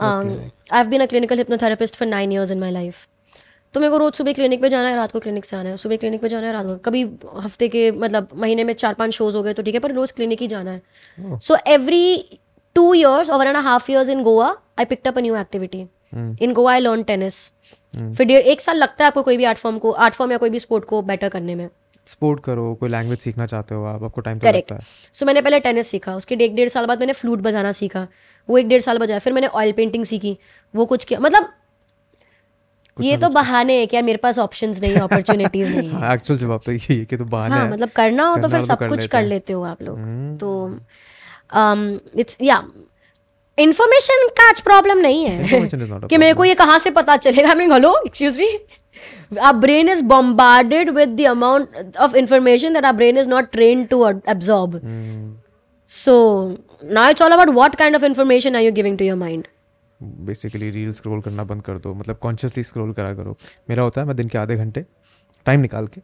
I have been a clinical hypnotherapist for nine years in my life. तो मेरे को रोज़ सुबह क्लिनिक पे जाना है, रात को क्लिनिक से आना है, सुबह क्लिनिक पे जाना है, रात को, कभी हफ्ते के मतलब महीने में चार पांच शोज हो गए तो ठीक है, पर रोज़ क्लिनिक ही जाना है। सो एवरी टू ईयर्स और one and half years in Goa I picked up a new activity. In Goa I learn tennis. फिर डेढ़ एक साल लगता है आपको कोई भी आर्ट फॉर्म को, आर्ट फॉर्म या कोई भी स्पोर्ट को बेटर करने में। स्पोर्ट करो, कोई लैंग्वेज सीखना चाहते हो आप, आपको टाइम तो लगता है। सो मैंने पहले टेनिस सीखा, उसके एक डेढ़ साल बाद मैंने फ्लूट बजाना सीखा, वो एक डेढ़ साल बजाया, फिर मैंने ऑयल पेंटिंग सीखी, वो कुछ किया। मतलब ये तो बहाने हैं कि यार मेरे पास ऑप्शंस नहीं, अपॉर्चुनिटीज नहीं है। एक्चुअल जवाब तो यही है कि तो बहाने हैं। हाँ, मतलब करना हो तो फिर सब कुछ कर लेते हो आप लोग। तो इट्स या इन्फॉर्मेशन का आज प्रॉब्लम नहीं है कि मेरे को ये कहाँ से पता चलेगा। मैं hello excuse me, our brain is bombarded with the amount of information that our brain is not trained to absorb. So now it's all about what kind of information are you giving to your mind. Basically reel scroll करना बंद कर दो, मतलब consciously scroll करा करो। मेरा होता है, मैं दिन के आधे घंटे टाइम निकाल के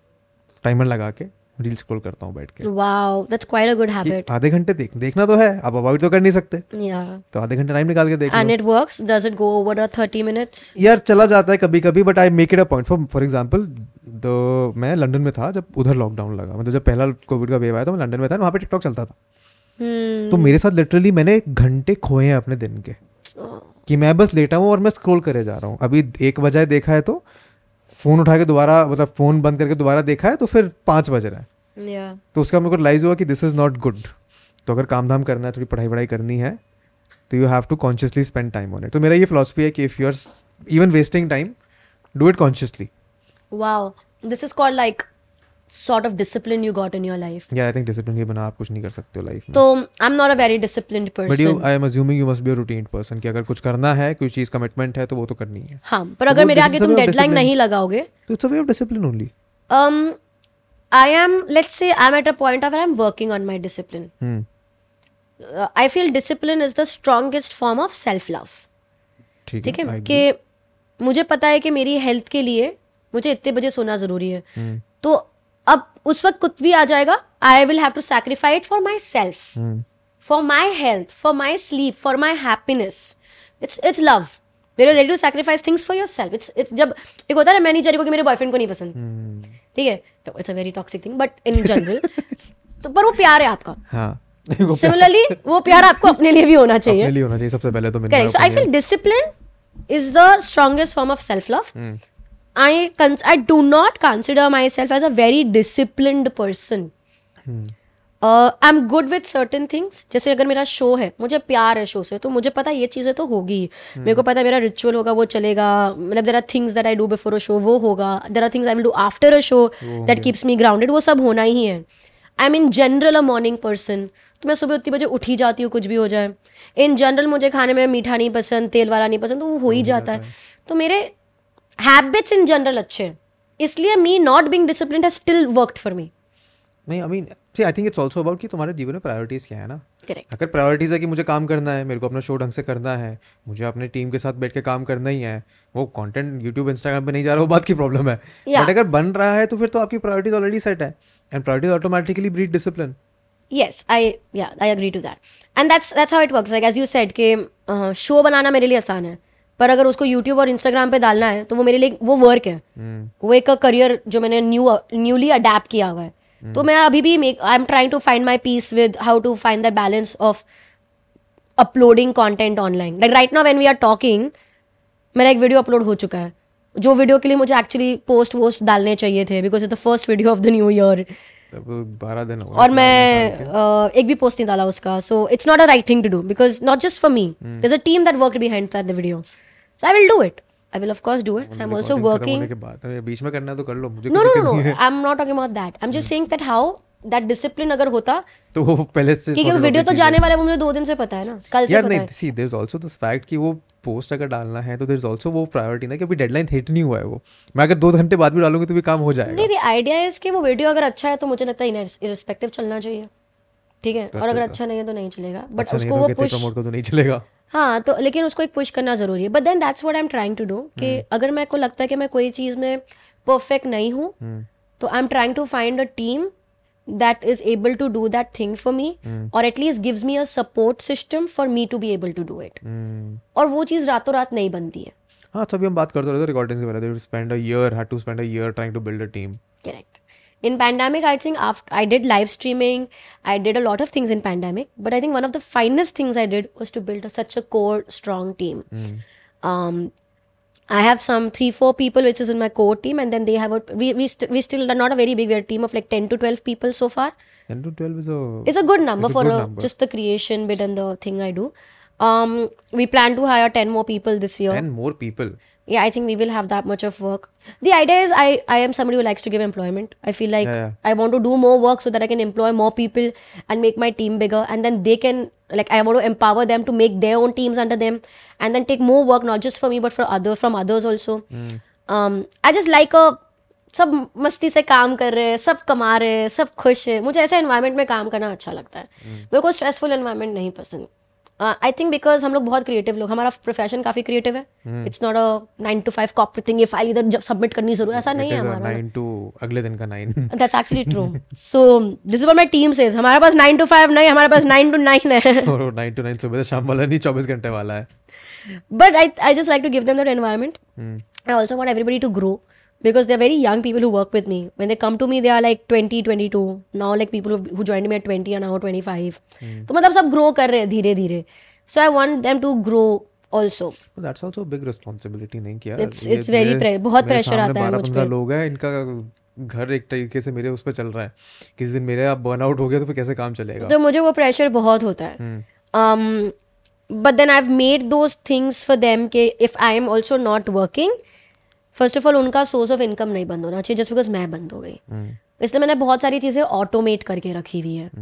टाइमर लगा के रील स्क्रॉल करता हूँ बैठ के। Wow, that's quite a good habit. आधे घंटे देख, देखना तो है, आप अवॉइड तो कर नहीं सकते। yeah. तो आधे घंटे टाइम निकाल के देखो। And it works? Does it go over a thirty minutes? यार चला जाता है कभी कभी, but I make it a point. For for example तो मैं लंदन में था जब उधर लॉकडाउन लगा, मतलब जब पहला कोविड का वेव आया तो मैं लंदन में था, वहाँ पे टिकटॉक चलता था। hmm. तो मेरे साथ लिटरली मैंने घंटे खोए हैं अपने दिन के, कि मैं बस लेटा हूँ और मैं स्क्रॉल करे जा रहा हूँ। अभी एक बजे देखा है तो फोन उठा के दोबारा, मतलब फोन बंद करके दोबारा देखा है तो फिर पाँच बज रहा है। yeah. तो उसका मेरे को रियलाइज हुआ कि दिस इज नॉट गुड। तो अगर काम धाम करना है, थोड़ी पढ़ाई वढ़ाई करनी है, तो you have to consciously spend time on it. तो मेरा ये फिलॉसफी है कि if you are even wasting time, do it consciously. Wow, this is called like sort of discipline you got in your life. Yeah, I think discipline ये बना आप कुछ नहीं कर सकते हो life में. तो I'm not a very disciplined person. But you, I am assuming you must be a routine person कि अगर कुछ करना है, कोई चीज़ commitment है, तो वो तो करनी है. हाँ, पर अगर मेरे आगे तुम deadline नहीं लगाओगे, तो it's a way of discipline only. Um, I am, let's say, I'm at a point of where I'm working on my discipline. Hmm. Uh, I feel discipline is the strongest form of self-love. ठीक है, कि मुझे पता है कि मेरी health के लिए मुझे इतने बजे सोना ज़रूरी है, तो अब उस वक्त कुछ भी आ जाएगा, I will have to sacrifice it for myself, for my health, for my sleep, for my happiness. It's it's love, we are ready to sacrifice things for yourself. It's it's जब एक होता है ना, मैं नहीं जा रही क्योंकि मेरे बॉयफ्रेंड को नहीं पसंद, ठीक है, it's a very toxic thing, but in general तो पर वो प्यार है आपका। सिमिलरली वो प्यार आपको अपने लिए भी होना चाहिए सबसे पहले। तो correct, so I feel discipline is the strongest form of self love. I cons- I do not consider myself as a very disciplined person. Hmm. Uh, I'm good with certain things. जैसे अगर मेरा show है, मुझे प्यार है show से, तो मुझे पता ये चीज़ें तो होगी। hmm. मेरे को पता है मेरा रिचुअल होगा, वो चलेगा। मतलब there are things that I do before a show, वो होगा। There are things I will do after a show oh, that keeps me grounded, वो सब होना ही है। I'm in general a morning person. तो मैं सुबह उतनी बजे उठ ही जाती हूँ कुछ भी हो जाए। In general मुझे खाने में मीठा नहीं पसंद, तेल वाला नहीं पसंद, तो वो हो ही जाता है। तो मेरे हैबिट्स इन जनरल अच्छे हैं, इसलिए me not being disciplined has still worked for me. नहीं, I mean see, I think it's also about कि तुम्हारे जीवन में प्रायोरिटीज क्या है ना। करेक्ट, अगर प्रायोरिटीज है कि मुझे काम करना है, मेरे को अपना शो ढंग से करना है, मुझे अपने टीम के साथ बैठ के काम करना ही है, वो कंटेंट यूट्यूब इंस्टाग्राम पे नहीं जा रहा, वो बात की प्रॉब्लम है। yeah. बट अगर बन रहा है तो फिर तो आपकी प्रायोरिटीज ऑलरेडी सेट है, and priorities automatically breed discipline. Yes, I yeah, I agree to that. And that's that's how it works. Like as you said कि शो बनाना मेरे लिए आसान है, पर अगर उसको यूट्यूब और इंस्टाग्राम पे डालना है तो वो मेरे लिए वो वर्क है। mm. वो एक करियर जो मैंने न्यू न्यूली अडेप्ट किया हुआ है। mm. तो मैं अभी भी I am trying to find my peace with how to find the balance of uploading content online. Like right now when we are talking, मेरा एक वीडियो अपलोड हो चुका है, जो वीडियो के लिए मुझे एक्चुअली पोस्ट वोस्ट डालने चाहिए थे, because it's the first video of the new year, बारह दिन हो गए और मैं एक भी पोस्ट नहीं डाला उसका। So it's not a right thing to do, because not just for me, there is a team that worked behind that the video. So I will do it. I will of course do it. I'm also working. बीच में करना है तो कर लो, मुझे कुछ नहीं है। No, no, no. I'm not talking about that. I'm just saying that how that discipline अगर होता तो वो पहले से, क्योंकि वीडियो तो जाने वाला है, मुझे दो दिन से पता है ना, कल से पता है। See, there's also this fact कि वो पोस्ट अगर डालना है तो there's also वो priority ना कि अभी deadline hit नहीं हुआ है, वो मैं अगर दो घंटे बाद भी डालूंगी तो भी काम हो जाएगा। नहीं, the idea is कि वो वीडियो अगर अच्छा है तो मुझे लगता है irrespective चलना चाहिए, ठीक है, और अगर अच्छा नहीं है तो नहीं चलेगा, बट उसको वो पुश, प्रमोट को तो नहीं चलेगा। हाँ, तो लेकिन उसको एक पुश करना ज़रूरी है. But then that's what I am trying to do, कि अगर मेरे को लगता है कि मैं कोई चीज़ में परफेक्ट नहीं हूँ, तो I am trying to find a team that is able to do that thing for me mm. or at least gives me a support system for me to be able to do it. mm. और वो चीज़ रातों रात नहीं बनती है. हाँ, तो अभी हम बात करते रहे recording से पहले, they spend a year, had to spend a year trying to build a team. Correct. In pandemic, I think after I did live streaming, I did a lot of things in pandemic, but I think one of the finest things I did was to build a, such a core strong team. Mm. Um, I have some three, four people which is in my core team, and then they have a we we, st- we still are not a very big, we are a team of like ten to twelve people so far. ten to twelve is a it's a good number a for good a, number. Just the creation bit and the thing I do. Um, we plan to hire ten more people this year. ten more people. Yeah, I think we will have that much of work. The idea is I I am somebody who likes to give employment. I feel like yeah, yeah. I want to do more work so that I can employ more people and make my team bigger, and then they can. Like I want to empower them to make their own teams under them, and then take more work not just for me but for other from others also. Mm. Um, I just like a सब मस्ती से काम कर रहे हैं, सब कमा रहे हैं, सब खुश है. मुझे ऐसे environment में काम करना अच्छा लगता है. mm. मेरे को stressful environment नहीं पसंद. uh, I think because हम लोग बहुत creative लोग, हमारा profession काफी creative है. mm. It's not a nine to five corporate thing. ये file इधर जब submit करनी जरूर ऐसा नहीं है हमारा. nine to अगले दिन का nine. That's actually true. So this is what my team says. हमारे पास nine to five नहीं, हमारे पास nine to nine है. और nine to nine सुबह से शाम वाला नहीं, चौबीस घंटे वाला है. But I I just like to give them that environment. Mm. I also want everybody to grow, because they're very young people who work with me. When they come to me, they are like twenty, twenty-two. Now like people who joined me at twenty and now twenty-five. तो मतलब सब grow कर रहे हैं धीरे धीरे. So I want them to grow also. But that's also a big responsibility, नहीं क्या? It's it's very pre- बहुत pressure आता है मुझ पे. लोग हैं, इनका घर एक तरीके से मेरे उस पर चल रहा है. किसी दिन मेरे आप burnout हो गया तो फिर कैसे काम चलेगा? तो मुझे वो pressure बहुत होता है. Um, but then I've made those things for them कि if I am also not working, first of all उनका सोर्स ऑफ इनकम नहीं बंद होना चाहिए जस्ट बिकॉज मैं बंद हो गई. mm. इसलिए मैंने बहुत सारी चीज़ें ऑटोमेट करके रखी हुई है. mm.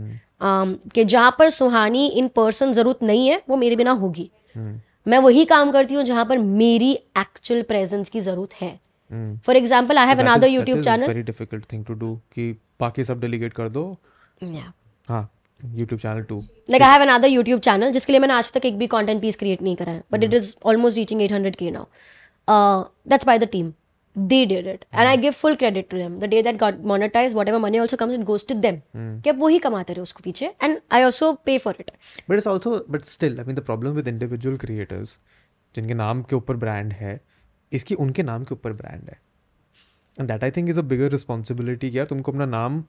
um, कि जहाँ पर सुहानी इन पर्सन ज़रूरत नहीं है वो मेरे बिना होगी. mm. मैं वही काम करती हूँ जहाँ पर मेरी एक्चुअल प्रेजेंस की ज़रूरत है. For example I have another YouTube channel. Very difficult thing to do कि बाकी सब डेलीगेट कर दो. yeah. हाँ, YouTube channel too. Like I have another YouTube channel जिसके लिए मैंने आज तक एक भी content piece create नहीं करा है, but it is almost reaching eight hundred k now. Uh, that's by the team. They did it. And mm. I give full credit to them. The day that got monetized, whatever money also comes, it goes to them. Mm. कि अब वो ही कमाते रहे उसको पीछे. And I also pay for it. But it's also, but still, I mean, the problem with individual creators, जिनके नाम के ऊपर brand है, इसकी उनके नाम के ऊपर brand है. And that I think is a bigger responsibility कि यार तुमको अपना नाम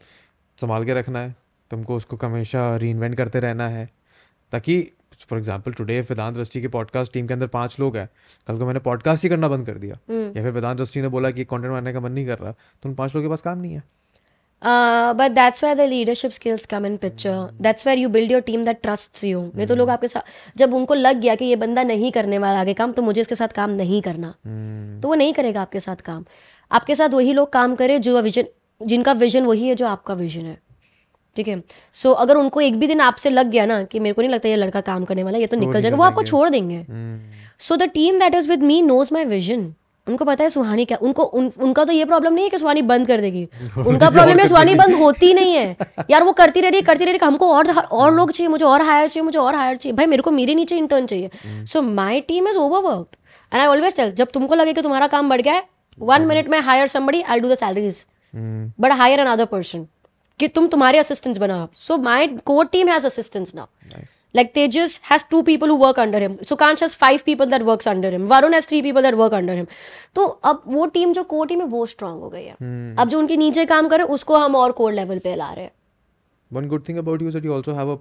संभाल के रखना है, तुमको उसको हमेशा रीइन्वेंट करते रहना है, ताकि for example today Vedant rusty के पॉडकास्ट टीम के अंदर पाँच लोग हैं, कल को मैंने पॉडकास्ट ही करना बंद कर दिया, mm. या फिर वेदांत रस्टी ने बोला कि कंटेंट बनाने का मन नहीं कर रहा, तो उन पाँच लोगों के पास काम नहीं है. But that's where the leadership skills come in picture. That's where you build your team that trusts you. नहीं तो लोग आपके साथ, जब उनको लग गया कि ये बंदा नहीं करने वाला आगे काम, तो मुझे इसके साथ काम नहीं करना, mm. तो वो नहीं करेगा आपके साथ काम. आपके साथ वही लोग काम करें जो विजन, जिनका विजन वही है जो आपका विजन है. ठीक है. सो अगर उनको एक भी दिन आपसे लग गया ना कि मेरे को नहीं लगता ये लड़का काम करने वाला, ये तो निकल जाएगा, वो आपको छोड़ देंगे. So the team that is with me knows my vision. उनको पता है सुहानी क्या, उनको उन, उनका तो ये प्रॉब्लम नहीं है कि सुहानी बंद कर देगी. उनका प्रॉब्लम है सुहानी बंद होती नहीं है यार, वो करती रह रही करती रह रही हमको और और लोग चाहिए, मुझे और हायर चाहिए, मुझे और हायर चाहिए, भाई मेरे को मेरे नीचे इंटर्न चाहिए. So my team is overworked and I always tell, जब तुमको लगे कि तुम्हारा काम बढ़ गया है, वन मिनट में hire somebody, I will do the salaries, but hire another person कि तुम तुम्हारे असिस्टेंट्स बनाओ. So my core team has assistants now. Like Tejas has two people who work under him, Sukansh has five people that works under him, Varun has three people that work under him. तो अब वो team जो core team है वो strong हो गई है. hmm. अब जो उनके नीचे काम करे उसको हम और कोर लेवल पे ला रहे हैं. One good thing about you is that you also have a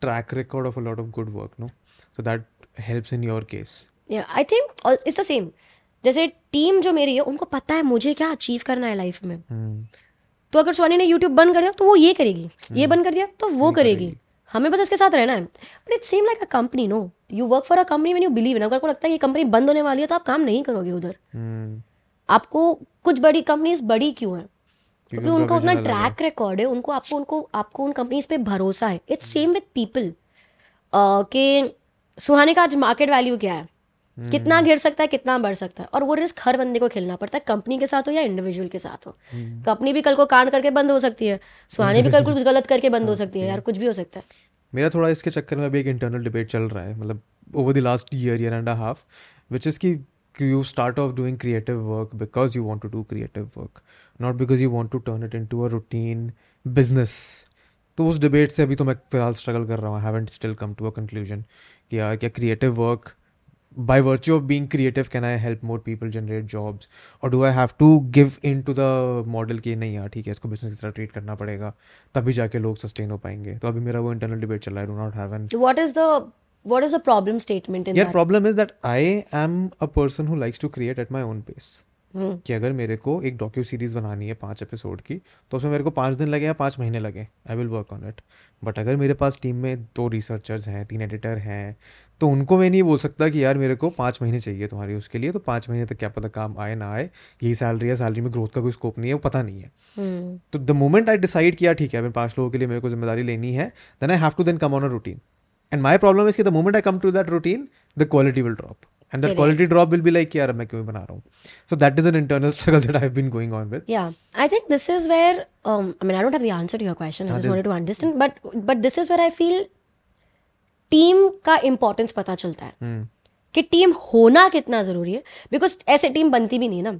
track record of a lot of good work, no, so that helps in your case. या I think it's the same. जैसे team जो मेरी है उनको पता है मुझे क्या अचीव करना है लाइफ में. hmm. तो अगर सोनी ने यूट्यूब बंद कर दिया तो वो ये करेगी, hmm. ये बंद कर दिया तो वो करेगी. हमें बस इसके साथ रहना है. But it's same like a company, no, you work for a company when you believe in. अगर आपको लगता है ये कंपनी बंद होने वाली है तो आप काम नहीं करोगे उधर. hmm. आपको कुछ बड़ी कंपनीज बड़ी क्यों है, क्योंकि उनका उतना ट्रैक रिकॉर्ड है, उनको आपको उनको आपको उन कंपनीज पे भरोसा है. इट्स सेम विद पीपल के सुहाने का आज मार्केट वैल्यू क्या है, Hmm. कितना गिर सकता है, कितना बढ़ सकता है, और वो रिस्क हर बंदे को खेलना पड़ता है, कंपनी के साथ हो या इंडिविजुअल के साथ हो. hmm. कंपनी भी कल को कांड करके बंद हो सकती है, सुहाने भी कल को कुछ गलत करके बंद हो सकती है, यार कुछ भी हो सकता है. मेरा थोड़ा इसके चक्कर में अभी एक इंटरनल डिबेट चल रहा है, मतलब over the last year, year and a half, which is ki you start off doing creative work because you want to do creative work, not because you want to turn it into a routine business. तो उस debate से अभी तो मैं फिलहाल struggle कर रहा हूँ. I haven't still come to a conclusion कि यार क्या creative work by virtue of being creative can I help more people generate jobs, और do I have to give in to the model कि नहीं यार ठीक है इसको बिजनेस की तरह ट्रीट करना पड़ेगा तभी जाके लोग सस्टेन हो पाएंगे. तो अभी मेरा वो इंटरनल डिबेट चल रहा है. Do not have an what is the what is the problem statement in that. यार problem is that I am a person who likes to create at my own pace. कि अगर मेरे को एक docu series बनानी है पाँच episode की तो उसमें मेरे को पाँच दिन लगे या पाँच महीने लगे, I will work on it. But अगर मेरे पास टीम में दो रिसर्चर्स हैं, तीन एडिटर हैं, तो उनको मैं नहीं बोल सकता कि यार मेरे को पाँच महीने चाहिए तुम्हारी उसके लिए, तो पाँच महीने तक क्या पता काम आए ना आए, यही सैलरी है, सैलरी में ग्रोथ का कोई स्कोप नहीं है, वो पता नहीं है. तो द मोमेंट आई डिसाइड किया ठीक है मैं पाँच लोगों के लिए मेरे को जिम्मेदारी लेनी है, then I have to then come on a routine. And my problem is कि the moment I come to that routine the quality will drop. And that quality drop will be like, यार मैं क्यों बना रहा हूँ. So that is an internal struggle that I've been going on with. Yeah, I think this is where, um, I mean, I don't have the answer to your question. I just wanted to understand. But but this is where I feel team का importance पता चलता है कि team होना कितना जरूरी है, because ऐसे टीम बनती भी नहीं ना.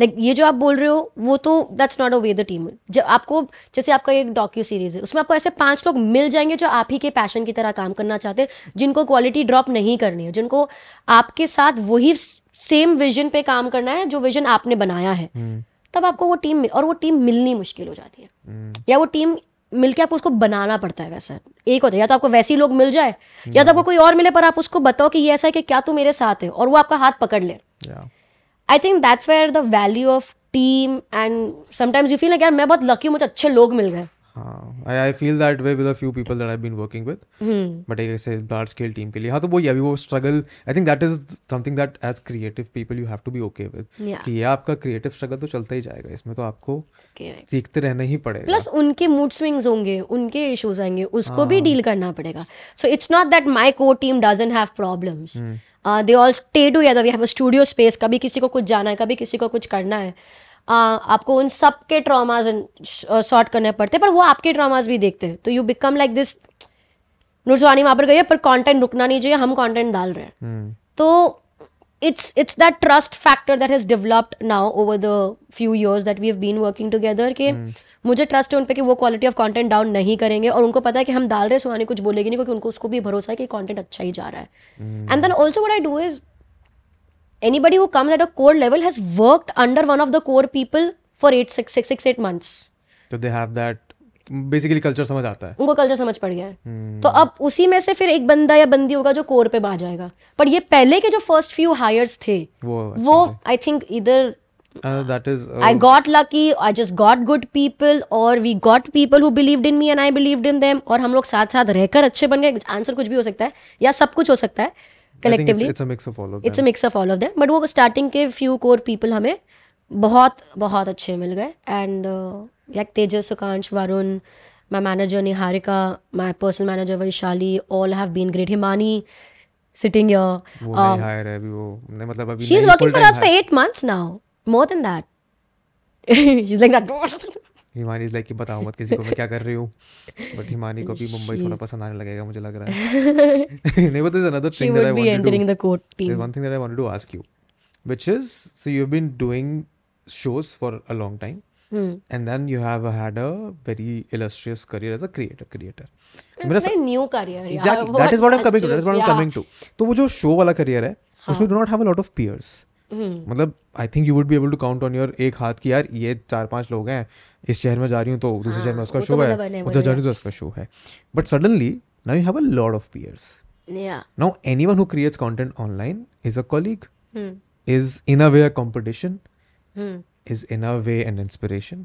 Like ये जो आप बोल रहे हो वो तो that's not a way the team. जब आपको जैसे आपका एक डॉक्यू सीरीज है उसमें आपको ऐसे पांच लोग मिल जाएंगे जो आप ही के पैशन की तरह काम करना चाहते हैं, जिनको क्वालिटी ड्रॉप नहीं करनी है, जिनको आपके साथ वही सेम विजन पे काम करना है जो विजन आपने बनाया है, तब आपको वो टीम और वो टीम मिलनी मुश्किल हो जाती है, या वो टीम मिलके आपको उसको बनाना पड़ता है. वैसा एक होता है या तो आपको वैसे ही लोग मिल जाए yeah. या तो आपको कोई और मिले पर आप उसको बताओ कि ये ऐसा है कि क्या तू मेरे साथ है, और वो आपका हाथ पकड़ ले. I think that's where the value of team and sometimes you feel like यार मैं बहुत लकी हूँ, मुझे अच्छे लोग मिल गए. I feel that way with a few people that I have been working with, but एक ऐसे लार्ज स्केल टीम के लिए हाँ तो वो ये भी वो struggle. I think that is something that as creative people you have to be okay with कि ये आपका क्रिएटिव स्ट्रगल तो चलता ही जाएगा, इसमें तो आपको सीखते रहना ही पड़ेगा. प्लस उनके मूड स्विंग्स होंगे, उनके इश्यूज आएंगे, उसको भी डील करना पड़ेगा. So it's not that my core team doesn't have problems, they all stay together, we have a studio space, कभी किसी को कुछ जाना है, कभी किसी को कुछ करना है. Uh, आपको उन सब के ट्रॉमाज सॉर्ट करने पड़ते हैं, पर वो आपके ट्रॉमाज भी देखते हैं. तो यू बिकम लाइक दिस नुरजवानी वहाँ पर गई है पर कंटेंट रुकना नहीं चाहिए, हम कंटेंट डाल रहे हैं. hmm. तो it's it's that trust factor that has developed now over the few years that we have been working together कि hmm. मुझे ट्रस्ट है उन पे कि वो क्वालिटी ऑफ कंटेंट डाउन नहीं करेंगे, और उनको पता है कि हम डाल रहे हैं, सुहानी कुछ बोलेगी नहीं क्योंकि उनको उसको भी भरोसा है कि कंटेंट अच्छा ही जा रहा है. And then also what I do is anybody who comes at a core level has worked under one of the core people for eight, six, six, six, eight months. So they have that basically culture समझ आता है. उनको culture समझ पड़ गया है. hmm. तो अब उसी में से फिर एक बंदा या बंदी होगा जो core पे आ जाएगा, पर ये पहले के जो first few hires थे वो, वो I think either uh, that is uh, I got lucky, I just got good people, or we got people who believed in me and I believed in them, और हम लोग साथ साथ रहकर अच्छे बन गए. आंसर कुछ भी हो सकता है या सब कुछ हो सकता है. Collectively, it's, it's a mix of all of them. It's a mix of all of them. But वो starting के few core people हमें बहुत बहुत अच्छे मिल गए. And uh, like Tejas, Sukansh, Varun, my manager Niharika, my personal manager Vaishali, all have been great. Himani sitting here. वो um, hire है अभी वो नहीं मतलब अभी. She's working for us for eight months now. More than that. She's like that. Himani is like कि बताओ मत किसी को मैं क्या कर रही हूँ, बट हिमानी को भी मुंबई थोड़ा पसंद आने लगेगा मुझे लग रहा है. नहीं but there is another thing that I want to she would be entering the core team. There one thing that I wanted to ask you which is so you have been doing shows for a long time and then you have had a very illustrious career as a creative creator. मेरा new career exactly that is what I am coming to that is what I am coming to. तो वो जो show वाला career है उसमें do not have a lot of peers. मतलब I think you would be able to count on your एक हाथ की यार ये चार पांच लोग हैं, इस शहर में जा रही हूँ तो दूसरे शहर में उसका शो है, उधर जा रही हूँ तो उसका शो है. But suddenly now you have a lot of peers. Now anyone who creates content online is a colleague, is in a way a competition, is in a way an inspiration,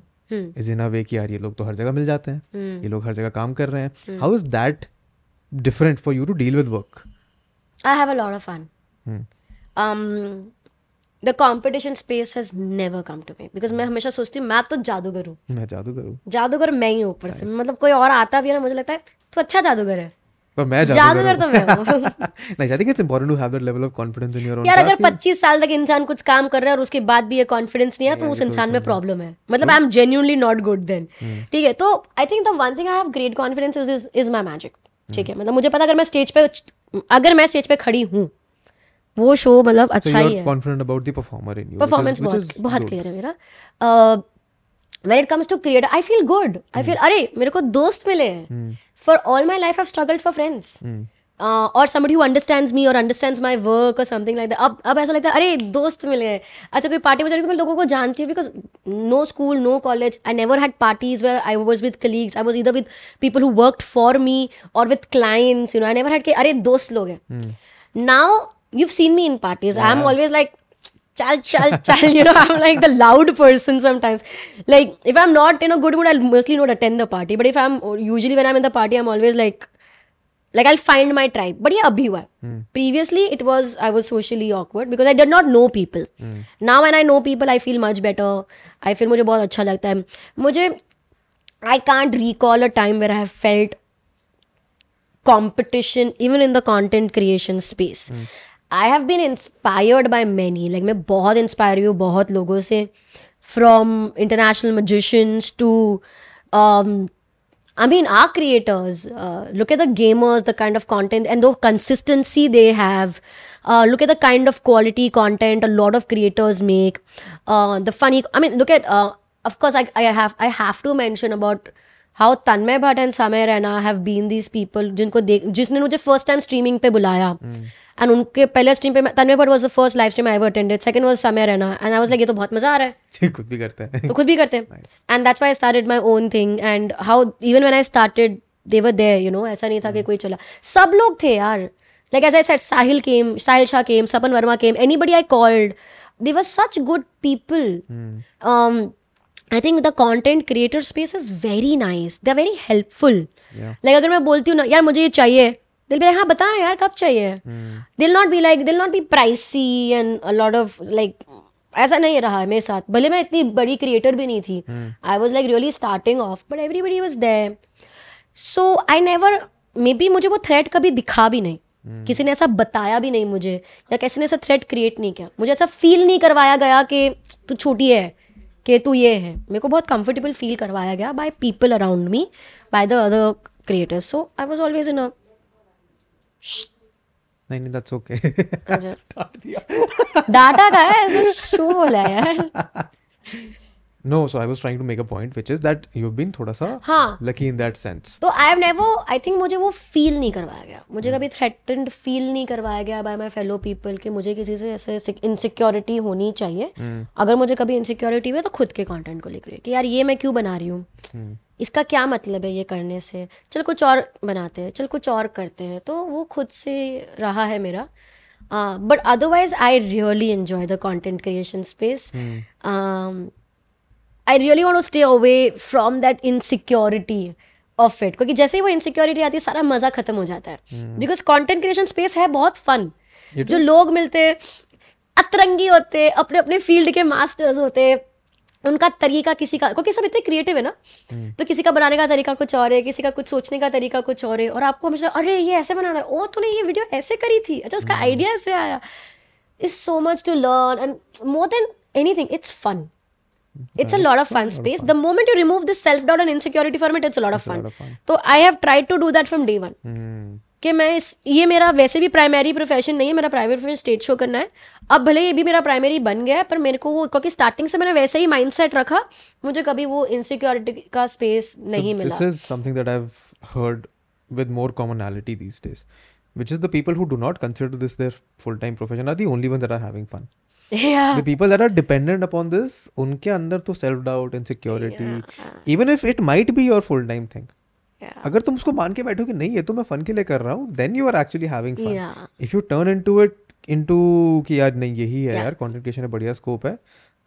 is in a way कि यार ये लोग तो हर जगह मिल जाते हैं, ये लोग हर जगह काम कर रहे हैं. How is that different for you to deal with work? I have a lot of fun. The competition space has never come to me because मैं हमेशा सोचती हूँ मैं तो जादूगर हूँ, मैं जादूगर हूँ, जादूगर मैं ही ऊपर से. मतलब कोई और आता भी है ना मुझे लगता है तो अच्छा जादूगर है, पर मैं जादूगर तो मैं हूँ नहीं. I think it's important to have that level of confidence in your own. यार अगर पच्चीस साल तक इंसान कुछ काम कर रहा है और उसके बाद भी ये कॉन्फिडेंस नहीं है तो उस इंसान में प्रॉब्लम है. मतलब I am genuinely not good then. ठीक है, तो I think the one thing I have great confidence is is my magic. ठीक है, मतलब मुझे पता अगर मैं स्टेज पे अगर मैं स्टेज पे खड़ी हूँ वो शो मतलब अच्छा ही है. Confident about the performer in you. Performance बहुत बहुत क्लियर है मेरा. When it comes to create I feel good. I feel अरे मेरे को दोस्त मिले हैं. For all my life I have struggled for friends और समबडी हू अंडरस्टैंड्स मी और अंडरस्टैंड्स माय वर्क और समथिंग लाइक दैट. अब अब ऐसा लगता है अरे दोस्त मिले हैं. अच्छा कोई पार्टी में जाती तो मैं लोगों को जानती हूँ because no school no college I never had parties where I was with colleagues. I was either with people who worked for me और with clients. You know I never had के अरे दोस्त लोग हैं. Now you have seen me in parties. I am always like chal chal chal you know I'm like the loud person sometimes. Like if I'm not in a good mood I'll mostly not attend the party, but if I'm usually when I'm in the party I'm always like like I'll find my tribe. But yeah abhi hua hmm. previously it was I was socially awkward because I did not know people. hmm. Now when I know people I feel much better. I feel mujhe bahut acha lagta hai. Mujhe I can't recall a time where I have felt competition even in the content creation space. hmm. I have been inspired by many. Like मैं बहुत inspire हुई हूँ बहुत लोगों से, from international magicians to um, I mean our creators. Uh, look at the gamers, the kind of content and the consistency they have. Uh, look at the kind of quality content a lot of creators make. Uh, the funny I mean look at uh, of course I, I have I have to mention about how Tanmay Bhat and Samay Raina have been these people जिनको देख जिसने मुझे first time streaming पे बुलाया. mm. And उनके पहले stream पे Tanmay Bhat was the first live stream I ever attended. Second was Samay Raina and I was like ये तो बहुत मजा आ रहा है. खुद भी करते हैं तो खुद भी करते हैं and that's why I started my own thing. And how even when I started they were there you know. ऐसा नहीं था कि कोई चला, सब लोग थे यार. Like as I said Sahil came, Sahil Shah came, Sapan Verma came, anybody I called. They were such good people. I think the content creator space is very nice. They are very helpful. yeah. Like अगर मैं बोलती हूँ ना यार मुझे ये चाहिए, they'll be like हाँ बता रहे यार कब चाहिए. hmm. They'll not be like they'll not be pricey and a lot of like. ऐसा नहीं रहा है मेरे साथ, भले मैं इतनी बड़ी क्रिएटर भी नहीं थी. I was like really starting off but everybody was there. So I never maybe मुझे वो thread कभी दिखा भी नहीं. hmm. किसी ने ऐसा बताया भी नहीं मुझे या किसी ने ऐसा thread create नहीं किया. मुझे ऐसा feel नहीं करवाया गया कि तू छोटी है कि तू ये है. मेरे को बहुत comfortable feel करवाया गया by people around me, by the other creators. So I was always in a नहीं नहीं that's okay. डाटा था ऐसे शो होला यार. No, so I was trying to make a point which is that you've been थोड़ा सा हाँ lucky in that sense. तो I have never I think मुझे वो feel नहीं करवाया गया. मुझे कभी threatened feel नहीं करवाया गया by my fellow people कि मुझे किसी से ऐसे insecurity होनी चाहिए. अगर मुझे कभी insecurity हुई तो खुद के content को लेकर कि यार ये मैं क्यों बना रही हूँ, इसका क्या मतलब है ये करने से, चल कुछ और बनाते हैं, चल कुछ और करते हैं. तो वो खुद से रहा है मेरा. But otherwise I really enjoy the content creation space. I really want to stay away from that insecurity of it, क्योंकि जैसे ही वो इनसिक्योरिटी आती है सारा मज़ा खत्म हो जाता है. बिकॉज कंटेंट क्रिएशन स्पेस है बहुत फन. जो लोग मिलते अतरंगी होते, अपने अपने फील्ड के मास्टर्स होते, उनका तरीका किसी का, क्योंकि सब इतने क्रिएटिव है ना. hmm. तो किसी का बनाने का तरीका कुछ और है, किसी का कुछ सोचने का तरीका कुछ और है. और आपको हमेशा अरे ये ऐसे बनाना है, ओ तूने ये वीडियो ऐसे करी थी, अच्छा उसका आइडिया hmm. ऐसे आया. It's so much to learn and more than anything it's fun. It's a lot of fun space. The moment you remove this self doubt and insecurity from it, it's a lot of fun. तो I have tried to do that from day one कि मैं इस ये मेरा वैसे भी primary profession नहीं है, मेरा प्राइमरी प्रोफेशन स्टेज शो करना है. अब भले ये भी मेरा प्राइमरी बन गया है पर मेरे को वो क्योंकि स्टार्टिंग से मैंने वैसे ही माइंडसेट रखा, मुझे कभी वो इनसिक्योरिटी का स्पेस नहीं so, मिला. This is something that I have heard with more commonality these days which is the people who do not consider this their full time profession are the only one that are having fun. The people that are dependent upon this, उनके अंदर तो self doubt, insecurity, even if it might be your full time thing. Yeah. अगर तुम उसको मान के बैठो कि नहीं ये तो मैं फन के लिए कर रहा हूँ, then you are actually having fun. Yeah. If you turn into it into कि यार नहीं यही है yeah. यार content creation में बढ़िया scope है,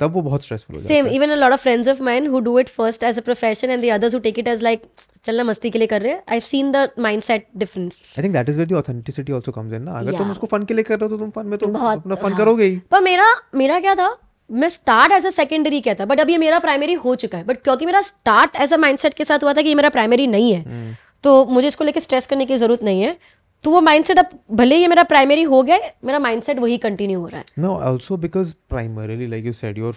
तब वो बहुत stressful हो जाता है. Same, even a lot of friends of mine who do it first as a profession and the others who take it as like चलना मस्ती के लिए कर रहे हैं. I've seen the mindset difference. I think that is where the authenticity also comes in ना. अगर yeah. तुम उसको फन के लिए कर रहे हो तो तुम फन में तो अपना फन हाँ. करोगे ही. पर मेरा मेरा क्या था, मैं स्टार्ट एज अ सेकेंडरी कहता बट अब ये मेरा प्राइमरी हो चुका है. बट क्योंकि मेरा स्टार्ट एज अ माइंडसेट के साथ हुआ था कि ये मेरा प्राइमरी नहीं है, mm. तो मुझे इसको लेके स्ट्रेस करने की जरूरत नहीं है. तो वो माइंडसेट अब भले ये मेरा प्राइमरी हो गया, मेरा माइंडसेट वही कंटिन्यू हो रहा है. No also because primarily like you said you are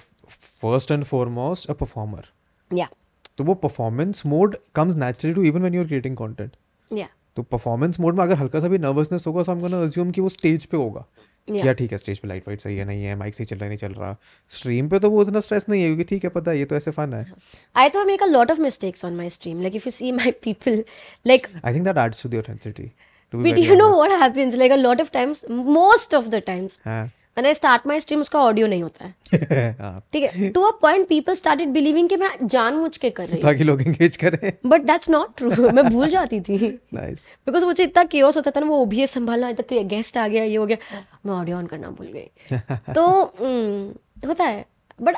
first and foremost a performer. या तो वो performance mode comes naturally to even when you are creating content. या तो परफॉर्मेंस मोड में अगर हल्का सा भी नर्वसनेस होगा तो हम गोना अज्यूम कि वो स्टेज पे होगा, या ठीक है स्टेज पे लाइट वाइट सही है नहीं है, माइक सही चल रहा नहीं चल रहा, स्ट्रीम पे तो वो इतना स्ट्रेस नहीं है क्योंकि ठीक है पता है ये तो ऐसे फन है। आई तो make a lot of mistakes on my stream, like if you see my people, like I think that adds to the authenticity, but you know what happens, like a lot of times, most of the times when I start my stream उसका audio नहीं होता है, ठीक है, to a point people started believing कि मैं जानबूझ के कर रही हूं ताकि लोग एंगेज करें, बट दैट्स नॉट ट्रू, मैं भूल जाती थी, नाइस, बिकॉज़ मुझे इतना केओस होता था ना, वो ओबीएस संभालना, इतना गेस्ट आ गया, ये हो गया, मैं ऑडियो ऑन करना भूल गई, तो होता है, but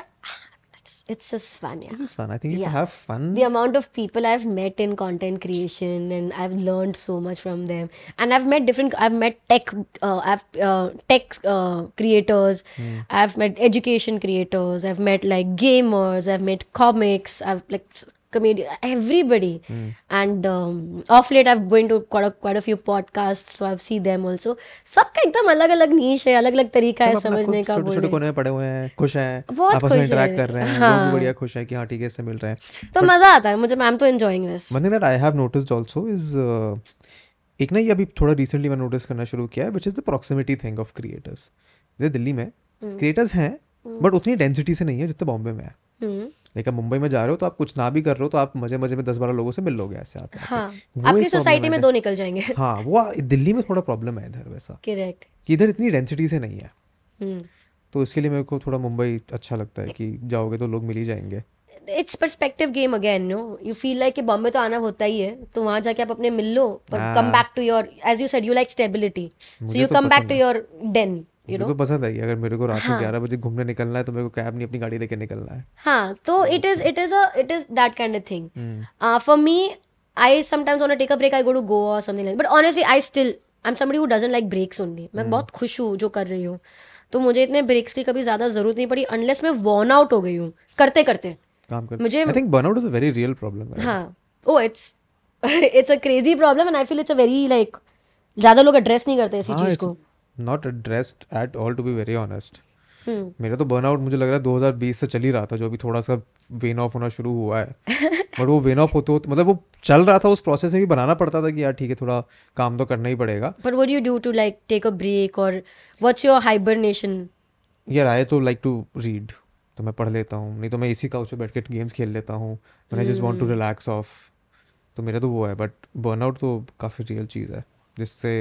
it's just fun, yeah. It's just fun. I think you yeah. have fun. The amount of people I've met in content creation, and I've learned so much from them. And I've met different. I've met tech. Uh, I've uh, tech uh, creators. Hmm. I've met education creators. I've met like gamers. I've met comics. I've like comedian. Everybody. Hmm. And um, off late, I've been to quite a, quite a few podcasts. So I've seen them also. सबका एकदम अलग अलग नीश है, अलग अलग तरीका है समझने का, बोलने छोटे कोने में पड़े हुए हैं, खुश हैं, आपस में इंटरैक्ट कर रहे हैं, लोग बढ़िया खुश हैं कि हाँ ठीक है इससे मिल रहे हैं, तो मजा आता है मुझे। मैम तो enjoying this. One thing that I have noticed also is एक ना ये अभी थोड़ा रिसेंटली मैंने नोटिस करना शुरू किया है, which is the proximity thing of creators. जैसे दिल्ली में क्रिएटर्स हैं बट उतनी डेंसिटी से नहीं है जितना बॉम्बे में है। लेकिन मुंबई में जा रहे हो तो आप कुछ ना भी कर रहे हो तो आप मजे मजे में दस बारह लोगों से मिल लोगे ऐसे आते हैं। हाँ, आपकी सोसाइटी में दो निकल जाएंगे। हाँ, वो दिल्ली में थोड़ा प्रॉब्लम है इधर वैसा। करेक्ट। कि इधर इतनी डेंसिटी से नहीं है, तो इसके लिए मेरे को थोड़ा मुंबई अच्छा लगता है कि जाओगे तो लोग मिल ही जाएंगे। It's perspective game again, no you feel like कि बॉम्बे तो आना होता ही है, तो वहाँ जाके आप अपने मिल लो, पर come back to your, as you said you like stability, so you come back to your den. You know? तो पसंद आई, अगर मेरे को रात में ग्यारह बजे घूमने निकलना है तो मेरे को कैब नहीं अपनी गाड़ी लेके निकलना है। हाँ, तो it is it is a it is that kind of thing. For me, I sometimes want to take a break, I go to Goa और something like, but honestly I still I am somebody who doesn't like breaks only. मैं बहुत खुश हूँ जो कर रही हूँ, तो मुझे इतने ब्रेक्स की कभी ज्यादा जरूरत नहीं पड़ी, अनलेस मैं वर्न आउट हो गई हूँ करते करते काम करते। मुझे I think burnout is a very real problem. हाँ, oh it's it's a crazy problem and I feel it's a very like ज्यादा लोग एड्रेस नहीं करते इसी चीज को। Not addressed at all, to be very honest. Hmm. मेरा तो burnout मुझे लग रहा है twenty twenty से चल ही रहा था, जो अभी थोड़ा सा वेन ऑफ होना शुरू हुआ है बट वो वेन ऑफ होते मतलब वो चल रहा था, उस प्रोसेस में भी बनाना पड़ता था कि यार ठीक है थोड़ा काम तो करना ही पड़ेगा। But what do you do to like take a break or what's your hibernation? यार आई तो like to read, तो मैं पढ़ लेता हूँ, नहीं तो मैं इसी काउच पे बैठ के गेम्स खेल लेता हूँ, I just want to relax off, तो मेरा तो वो है। बट burnout तो काफ़ी रियल चीज़ है जिससे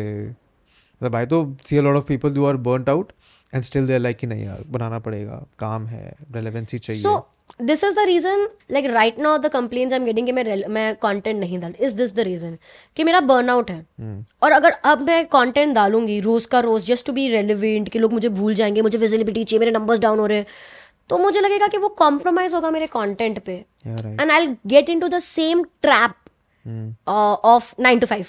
मतलब आई तो see a lot of people who are burned out and still they are like कि नहीं यार बनाना पड़ेगा, काम है, रेलेवेंसी चाहिए। So this is the reason, like right now the complaints I am getting कि मैं मैं कंटेंट नहीं डाल, इज दिस द रीजन कि मेरा बर्नआउट है। और अगर अब मैं कंटेंट डालूंगी रोज का रोज जस्ट टू बी रेलिवेंट कि लोग मुझे भूल जाएंगे, मुझे विजिबिलिटी चाहिए, मेरे नंबर्स डाउन हो रहे हैं, तो मुझे लगेगा कि वो कॉम्प्रोमाइज होगा मेरे कंटेंट पे and I will get into the same trap of nine to five.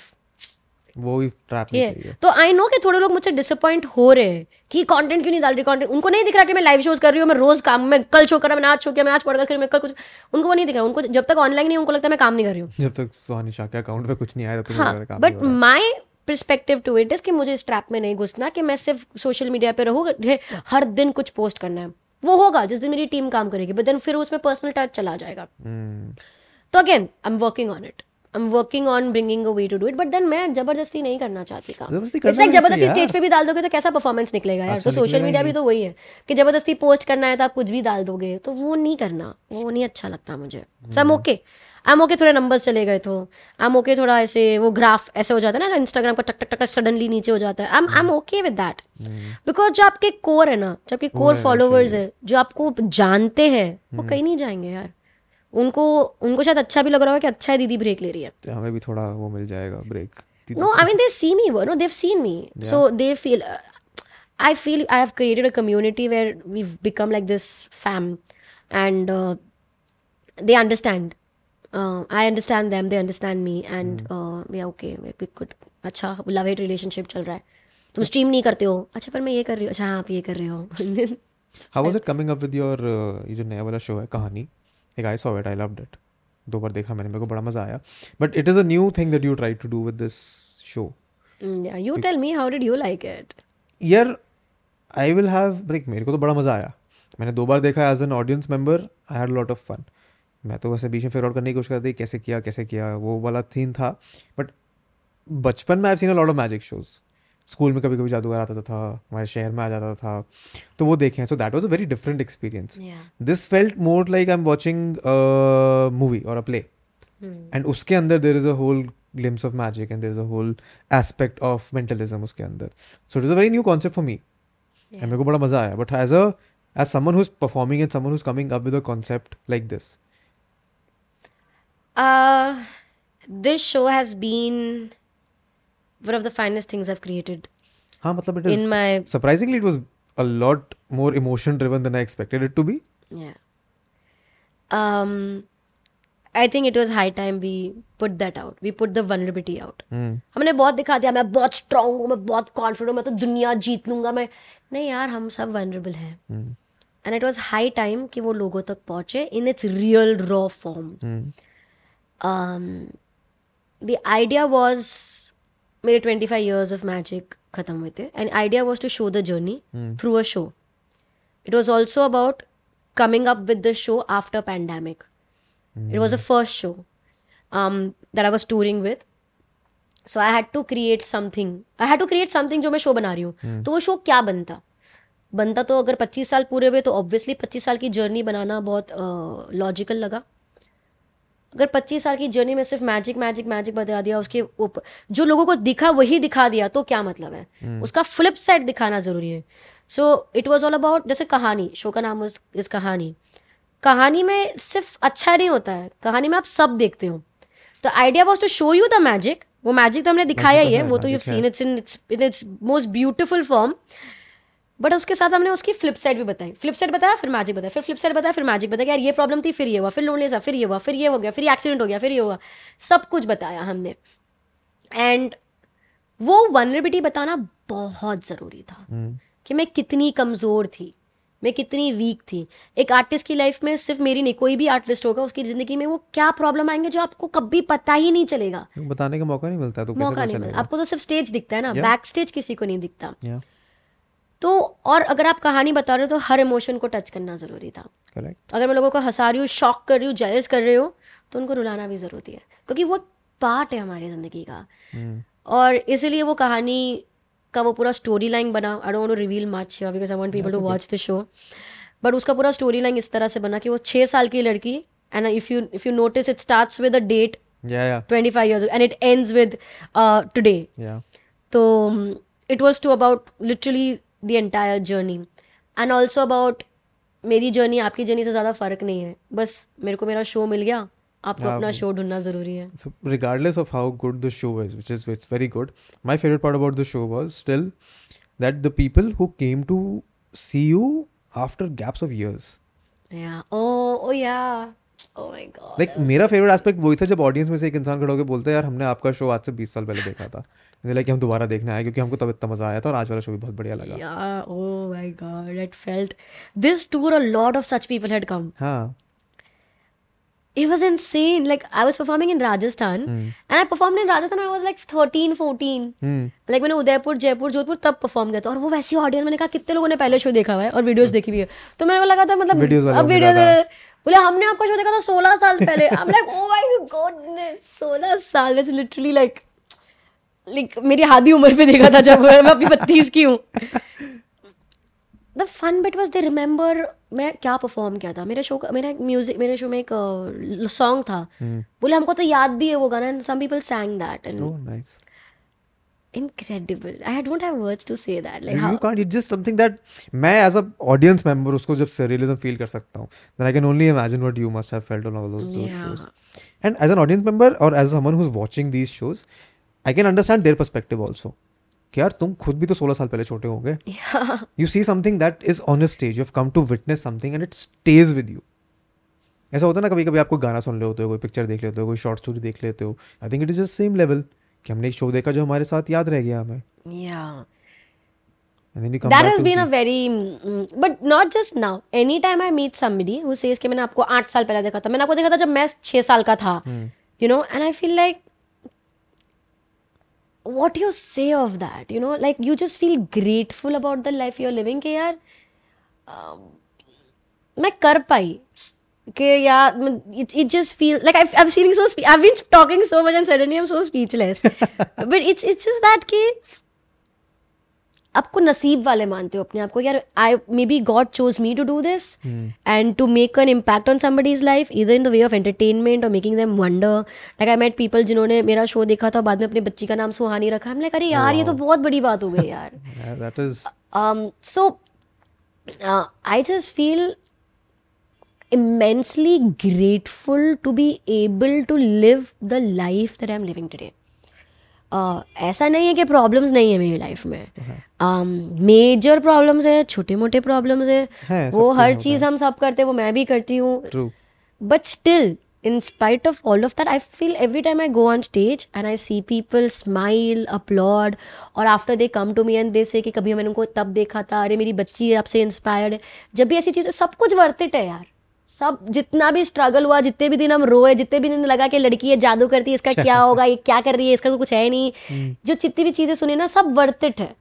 वो भी ट्रैप में चाहिए। तो आई नो कि थोड़े लोग मुझसे डिसअपॉइंट हो रहे हैं कि कंटेंट क्यों नहीं डाल रही, कंटेंट उनको नहीं दिख रहा कि मैं लाइव शोज कर रही हूँ, मैं रोज काम, मैं कल शो कर रहा, मैंने आज शो किया, मैं आज पॉडकास्ट कर रही, मैं कल कुछ, उनको वो नहीं दिख रहा। उनको जब तक ऑनलाइन नहीं उनको लगता है मैं काम नहीं कर रही हूँ, जब तक सोहानी शाह के अकाउंट पे कुछ नहीं आया तो मेरा काम। But my perspective to it is कि मुझे इस ट्रैप में नहीं घुसना कि मैं सिर्फ सोशल मीडिया पे रहूँ, हर दिन कुछ पोस्ट करना है। वो होगा जिस दिन मेरी टीम काम करेगी, बट देन फिर उसमें पर्सनल टच चला जाएगा। तो again I am working on it, I'm working on bringing a way to do it, but then मैं जबरदस्ती नहीं करना चाहती काम। It's like जबरदस्ती स्टेज पे भी डाल दोगे तो कैसा परफॉर्मेंस निकलेगा यार। तो सोशल मीडिया भी तो वही है कि जबरदस्ती पोस्ट करना है तो आप कुछ भी डाल दोगे, तो वो नहीं करना, वो नहीं अच्छा लगता मुझे। So I'm okay, I'm okay थोड़े नंबर्स चले गए तो I'm okay, थोड़ा ऐसे वो ग्राफ ऐसे हो जाता है ना इंस्टाग्राम का, टक टक टक सडनली नीचे हो जाता है। I'm I'm okay with that, because जो आपके कोर है ना, जो आपके कोर फॉलोअर्स है, जो आपको जानते हैं, वो कहीं नहीं जाएंगे यार। उनको उनको शायद अच्छा भी लग रहा होगा कि अच्छा है दीदी ब्रेक ले रही है, तो हमें भी थोड़ा वो मिल जाएगा break. No I mean they see me, no they have seen me, so they feel, I feel I have created a community where we become like this fam and they understand, I understand them, they understand me and we are okay, we could. अच्छा love hate relationship चल रहा है, तुम stream नहीं करते हो, अच्छा पर मैं ये कर रही हूँ, अच्छा हाँ आप ये कर रहे हो। How was it coming up with your, ये जो नया वाला शो है कहानी, एक I saw it, I loved it, दो बार देखा मैंने, मेरे को बड़ा मजा आया। But it is a new thing that you try to do with this show. You tell me, how did you like it? यार आई विल हैव ब्रेक, मेरे को तो बड़ा मजा आया, मैंने दो बार देखा as an audience member, I had lot of fun. मैं तो वैसे बीच में फेयर आउट करने की कोशिश करती कैसे किया कैसे किया वो वाला थीम था, बट बचपन में I have seen a lot of magic shows. School में कभी कभी जादूगर आता था, हमारे शहर में आ जाता था, तो वो देखे. So that was a very different experience. This felt more like I am watching movie और अ प्ले, एंड उसके अंदर there is a whole glimpse of magic and there is a whole aspect of mentalism उसके अंदर. So it is a very new concept for me and मेरे को बड़ा मजा आया. But as a as someone who is performing and someone who is coming up with a concept like this, this show has been one of the finest things I've created. हाँ, मतलब it is, in my surprisingly it was a lot more emotion driven than I expected it to be. Yeah. Um, I think it was high time we put that out. We put the vulnerability out. Hmm. हमने बहुत दिखा दिया मैं बहुत strong हूँ, मैं बहुत confident हूँ, मैं तो दुनिया जीत लूँगा मैं. नहीं यार, हम सब vulnerable हैं. Hmm. And it was high time कि वो लोगों तक पहुँचे in its real raw form. Hmm. Um, the idea was मेरे twenty five years of magic खत्म हुए थे and idea was to show the journey hmm. through a show. It was also about coming up with the show after pandemic. Hmm. It was a first show um, that I was touring with, so I had to create something. I had to create something जो मैं show बना रही हूँ. hmm. तो वो show क्या बनता बनता तो अगर पच्चीस साल पूरे हुए तो obviously पच्चीस साल की journey बनाना बहुत uh, logical लगा. अगर पच्चीस साल की जर्नी में सिर्फ मैजिक मैजिक मैजिक बता दिया, उसके ऊपर जो लोगों को दिखा वही दिखा दिया तो क्या मतलब है. hmm. उसका फ्लिप साइड दिखाना ज़रूरी है. So it was all about जैसे कहानी, शो का नाम इस कहानी. कहानी में सिर्फ अच्छा नहीं होता है, कहानी में आप सब देखते हो. तो idea was to show you the magic. वो मैजिक तो हमने दिखाया ही है, वो तो you have seen it's in it's in it's most beautiful form. But उसके साथ हमने उसकी फ्लिप साइड भी बताई. फ्लिप साइड बताया, फिर मैजिक बताया, फिर फ्लिप साइड बताया, फिर मैजिक बताया. यार ये प्रॉब्लम थी, फिर ये हुआ, फिर लोनलीनेस, फिर ये हुआ, फिर ये हो गया, फिर एक्सीडेंट हो गया, फिर ये हुआ. सब कुछ बताया हमने. एंड वो वल्नरेबिलिटी बताना बहुत ज़रूरी था hmm. कि मैं कितनी कमज़ोर थी, मैं कितनी वीक थी. एक आर्टिस्ट की लाइफ में, सिर्फ मेरी नहीं, कोई भी आर्टिस्ट होगा उसकी ज़िंदगी में वो क्या प्रॉब्लम आएंगे जो आपको कभी पता ही नहीं चलेगा. बताने का मौका नहीं मिलता, तो मौका नहीं मिलता. आपको तो सिर्फ स्टेज दिखता है ना, बैक स्टेज किसी को नहीं दिखता. तो और अगर आप कहानी बता रहे हो तो हर इमोशन को टच करना ज़रूरी था. Correct. अगर मैं लोगों को हंसा रही हूँ, शॉक कर रही हूँ, जायज़ कर रही हूँ, तो उनको रुलाना भी ज़रूरी है, क्योंकि वो पार्ट है हमारी ज़िंदगी का. hmm. और इसीलिए वो कहानी का वो पूरा स्टोरी लाइन बना. I don't want to reveal much because I want people to watch the show. But उसका पूरा स्टोरी लाइन इस तरह से बना कि वो छः साल की लड़की, and if you if you notice it starts with a date twenty five years and it ends with today. तो it was to about literally the entire journey and also about मेरी journey आपकी journey से ज़्यादा फ़र्क नहीं है. बस मेरे को मेरा show मिल गया, आपको अपना show ढूंढना ज़रूरी है. So regardless of how good the show is, which is it's very good, my favorite part about the show was still that the people who came to see you after gaps of years. Yeah. Oh, oh yeah. Oh my God. Like मेरा favorite aspect वही था जब audience में से एक इंसान खड़ा होकर बोलता है यार हमने आपका show आज से बीस साल पहले देखा था. लाइक हम दोबारा देखने आए क्योंकि हमको तब इतना मजा आया था और आज वाला शो भी बहुत बढ़िया लगा. या oh my god, it felt this tour a lot of such people had come. हां, it was insane. Like I was performing in Rajasthan and I performed in Rajasthan. I was like thirteen fourteen. Like मैंने उदयपुर, जयपुर, जोधपुर तब perform किया था और वो वैसी audience. मैंने कहा कितने लोगों ने पहले शो देखा हुआ है और वीडियोस देखी हुई है. तो मेरे को लगा था मतलब अब वीडियो बोले हमने आपका शो देखा था सोलह साल पहले. I am like oh my god, सोलह साल. इट्स लिटरली लाइक Like, मेरी आधी उम्र पे देखा था जब मैं अभी बत्तीस की हूँ. The fun bit was they remember मैं क्या परफॉर्म किया था. मेरा शो का मेरा म्यूजिक मेरे शो में एक सॉन्ग uh, था. hmm. बोले हमको तो याद भी है वो गाना. And some people sang that and incredible. I don't have words to say that. Like you how... can't. It's just something that मैं as a audience member उसको जब surrealism feel कर सकता हूँ, then I can only imagine what you must have felt on all those, those yeah. shows. And as an audience member or as someone who's watching these shows, I can understand their perspective also. कि यार तुम खुद भी तो सोलह साल पहले छोटे होंगे. You see something that is on a stage. You've come to witness something and it stays with you. ऐसा होता है ना कभी कभी आपको गाना सुन ले होते हो, कोई पिक्चर देख लेते हो, कोई शॉर्ट स्टोरी देख लेते हो. I think it is just same level कि हमने एक शो देखा जो हमारे साथ याद रह गया हमें. Yeah. And then you come that has been a very, but not just now. Anytime I meet somebody who says कि मैंने आपको आठ साल पहले देखा था, मैंने आपको देखा था जब मैं छः साल का था. You know, and I feel like what you say of that, you know, like you just feel grateful about the life you're living. कि यार uh, मैं कर पाई. Okay, yeah, it it just feel like I've I'm feeling so spe- I've been talking so much and suddenly I'm so speechless. But it's it's just that कि आपको नसीब वाले मानते हो अपने आप को यार. I maybe God chose me to do this hmm. and to make an impact on somebody's life either in the way of entertainment or making them wonder. Like I met people जिन्होंने मेरा show देखा था बाद में अपने बच्ची का नाम सुहानी रखा. I'm like अरे यार wow. ये तो बहुत बड़ी बात हो गई यार. yeah, that is um so uh, I just feel immensely grateful to be able to live the life that I'm living today. ऐसा नहीं है कि प्रॉब्लम्स नहीं है मेरी लाइफ में. मेजर प्रॉब्लम्स है, छोटे मोटे प्रॉब्लम्स है, वो हर चीज़ हम सब करते हैं, वो मैं भी करती हूँ. But still in spite of all of that, I feel every time I go on stage and I see people smile, applaud, or after they come to me and they say कि कभी मैंने उनको तब देखा था, अरे मेरी बच्ची आपसे इंस्पायर्ड है. जब भी ऐसी चीज़ें, सब कुछ वर्थ इट है यार. सब जितना भी स्ट्रगल हुआ, जितने भी दिन हम रोए, जितने भी दिन लगा कि लड़की ये जादू करती है, इसका क्या होगा, ये क्या कर रही है, इसका तो कुछ है नहीं, जो जितनी भी चीज़ें सुनी ना, सब वर्थ इट है.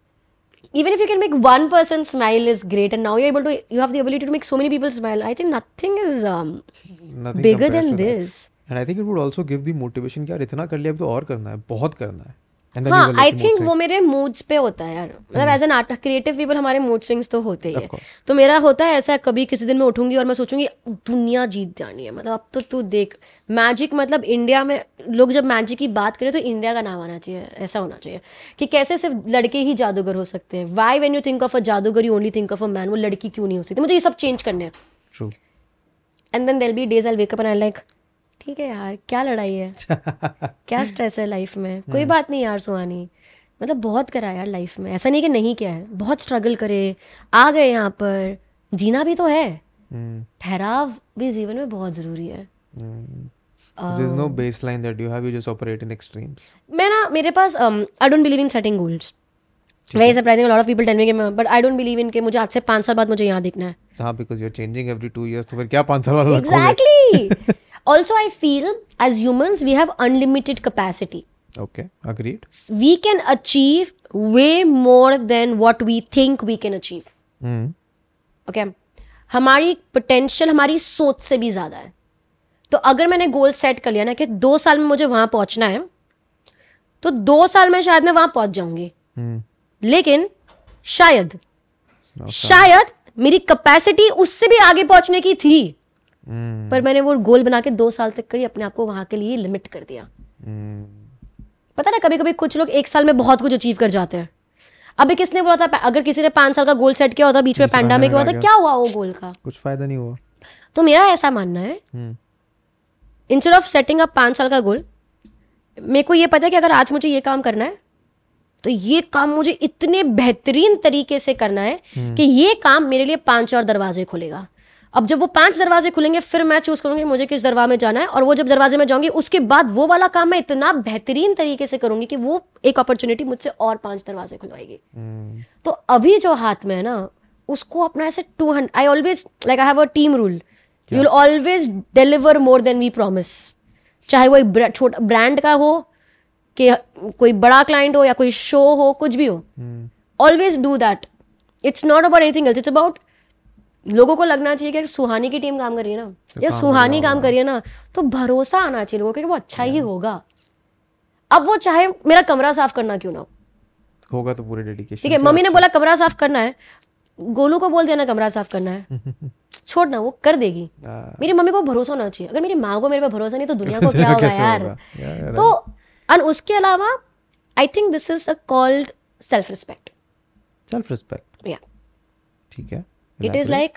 Even if you can make one person smile is great, and now you're able to, you have the ability to make so many people smile. I think nothing is um, nothing bigger than this. And I think it would also give the motivation कि यार इतना कर लिया अब तो और करना है, बहुत करना है. हाँ, आई थिंक वो मेरे मूड्स पे होता है यार. मतलब as an art creative people हमारे मूड स्विंग्स तो होते ही है. तो मेरा होता है ऐसा, कभी किसी दिन मैं उठूंगी और मैं सोचूंगी दुनिया जीत जानी है, मतलब अब तो तू देख मैजिक, मतलब इंडिया में लोग जब मैजिक की बात करें तो इंडिया का नाम आना चाहिए. ऐसा होना चाहिए कि कैसे सिर्फ लड़के ही जादूगर हो सकते हैं. Why when you think of a जादूगर you only think of a man. वो लड़की क्यों नहीं हो सकती. मुझे ये सब चेंज करने हैं. True. And then there be days I wake up and I like ठीक है यार, क्या लड़ाई है, क्या स्ट्रेस है लाइफ में, कोई बात नहीं यार सुहानी. मतलब बहुत करा यार लाइफ में. ऐसा नहीं कि नहीं किया है, बहुत स्ट्रगल करे, आ गए यहाँ पर, जीना भी तो है. ठहराव भी जीवन में बहुत ज़रूरी है. There is no baseline that you have, you just operate in extremes. मैं ना, मेरे पास I don't believe in setting goals. Very surprising, a lot of people tell me कि मैं, but I don't believe in कि मुझे आज से पाँच साल बाद मुझे यहाँ देखना है. हाँ, because you're changing every two years, तो फिर क्या पाँच साल वाला रखोगे. Exactly. Also, I feel as humans, we have unlimited capacity. Okay, agreed. We can achieve way more than what we think we can achieve. Mm. Okay. हमारी potential हमारी सोच से भी ज़्यादा है. तो अगर मैंने गोल सेट कर लिया ना कि दो साल में मुझे वहाँ पहुँचना है, तो दो साल में शायद मैं वहाँ पहुँच जाऊँगी. mm. लेकिन शायद okay. शायद मेरी capacity उससे भी आगे पहुँचने की थी. Mm. पर मैंने वो गोल बना के दो साल तक करी, अपने आप को वहां के लिए लिमिट कर दिया. mm. पता ना, कभी कभी कुछ लोग एक साल में बहुत कुछ अचीव कर जाते हैं. अभी किसने बोला था, अगर किसी ने पांच साल का गोल सेट किया होता, बीच में पैंडेमिक हुआ था, क्या हुआ वो गोल का, कुछ फायदा नहीं हुआ. तो मेरा ऐसा मानना है, इंस्टेड ऑफ सेटिंग अप पांच साल का गोल, मेरे को ये पता है कि अगर आज मुझे ये काम करना है तो ये काम मुझे इतने बेहतरीन तरीके से करना है कि ये काम मेरे लिए पांच और दरवाजे खोलेगा. अब जब वो पांच दरवाजे खुलेंगे, फिर मैं चूज करूंगी मुझे किस दरवाजे में जाना है, और वो जब दरवाजे में जाऊंगी उसके बाद वो वाला काम मैं इतना बेहतरीन तरीके से करूंगी कि वो एक अपॉर्चुनिटी मुझसे और पांच दरवाजे खुलवाएगी. mm. तो अभी जो हाथ में है ना, उसको अपना ऐसे two hundred. I always like, I have a team rule, you will always deliver more than we promise. चाहे वो एक छोटा ब्रांड का हो, कि कोई बड़ा क्लाइंट हो, या कोई शो हो, कुछ भी हो, always do that. It's not about anything else, it's about लोगों को लगना चाहिए कि सुहानी की टीम काम कर रही है ना, या सुहानी काम कर रही है ना, तो भरोसा आना चाहिए लोगों को कि वो अच्छा ही होगा. अब वो चाहे मेरा कमरा साफ करना क्यों ना हो, होगा तो पूरे डेडिकेशन. ठीक है, मम्मी ने बोला कमरा साफ करना है, गोलू को बोल देना कमरा साफ करना है, छोड़ना, वो कर देगी. मेरी मम्मी को भरोसा होना चाहिए. अगर मेरी माँ को मेरे पे भरोसा नहीं तो दुनिया को क्या होगा यार. तो और उसके अलावा I think this is called self respect. Self respect, या ठीक है. It is like,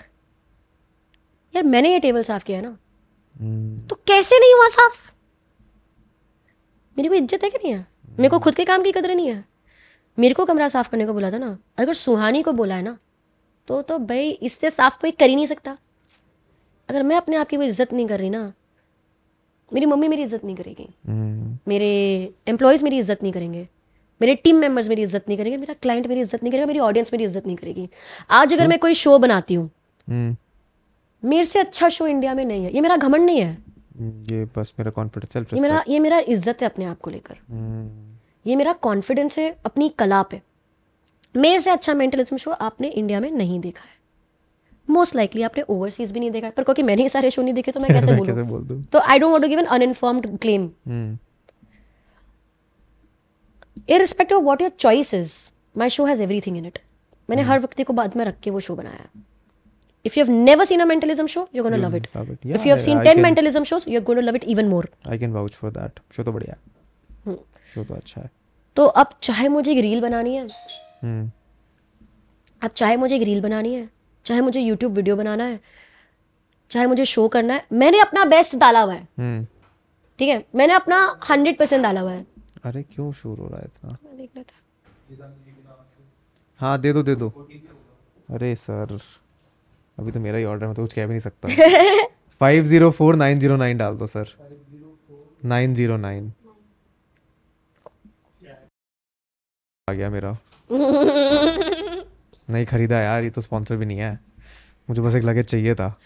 यार मैंने ये टेबल साफ किया है ना, hmm. तो कैसे नहीं हुआ साफ. मेरी को इज्जत है कि नहीं है, hmm. मेरे को खुद के काम की कदर नहीं है. मेरे को कमरा साफ करने को बोला था ना, अगर सुहानी को बोला है ना, तो तो भाई इससे साफ कोई कर ही नहीं सकता. अगर मैं अपने आप की वो इज्जत नहीं कर रही ना, मेरी मम्मी मेरी इज्जत नहीं करेगी, hmm. मेरे एम्प्लॉयज़ मेरी इज्जत नहीं करेंगे, मेरे टीम मेंबर्स मेरी इज्जत नहीं करेंगे, मेरा क्लाइंट मेरी इज्जत नहीं करेगा, मेरी ऑडियंस मेरी इज्जत नहीं करेगी. आज अगर मैं कोई शो बनाती हूँ, मेरे से अच्छा शो इंडिया में नहीं है. ये मेरा घमंड नहीं है, ये बस मेरा कॉन्फिडेंस, सेल्फ रिस्पेक्ट, ये मेरा ये मेरा इज्जत है अपने आप को लेकर, ये मेरा कॉन्फिडेंस है अपनी कला पे. मेरे से अच्छा मेंटलिज्म शो आपने इंडिया में नहीं देखा है. मोस्ट लाइकली आपने ओवरसीज भी नहीं देखा, पर क्योंकि मैंने ये सारे शो नहीं देखे तो मैं कैसे मैं बोलूं? बोल दूं? तो I don't want to give an uninformed claim irrespective of what your choice is. My show has everything in it. मैंने hmm. हर व्यक्ति को बाद में रख के वो शो बनाया. If you have never seen a mentalism show you are gonna love it. If you have seen ten mentalism shows you are gonna love it even more. I can vouch for that. Show तो बढ़िया है, show तो अच्छा है. तो अब चाहे मुझे एक रील बनानी है hmm. अब चाहे मुझे एक रील बनानी है, चाहे मुझे यूट्यूब वीडियो बनाना है, चाहे मुझे शो करना है, मैंने अपना बेस्ट डाला हुआ है. hmm. ठीक है, मैंने अपना हंड्रेड परसेंट डाला हुआ है. अरे क्यों शोर हो रहा है इतना? मैं देख रहा था. हाँ दे दो दे दो. अरे सर अभी तो मेरा ही ऑर्डर है, मैं तो कुछ कह भी नहीं सकता. Five zero four nine zero nine डाल दो सर. नाइन जीरो नाइन आ गया मेरा. नहीं खरीदा यार, ये तो स्पॉन्सर भी नहीं है. मुझे बस एक लगेज चाहिए था.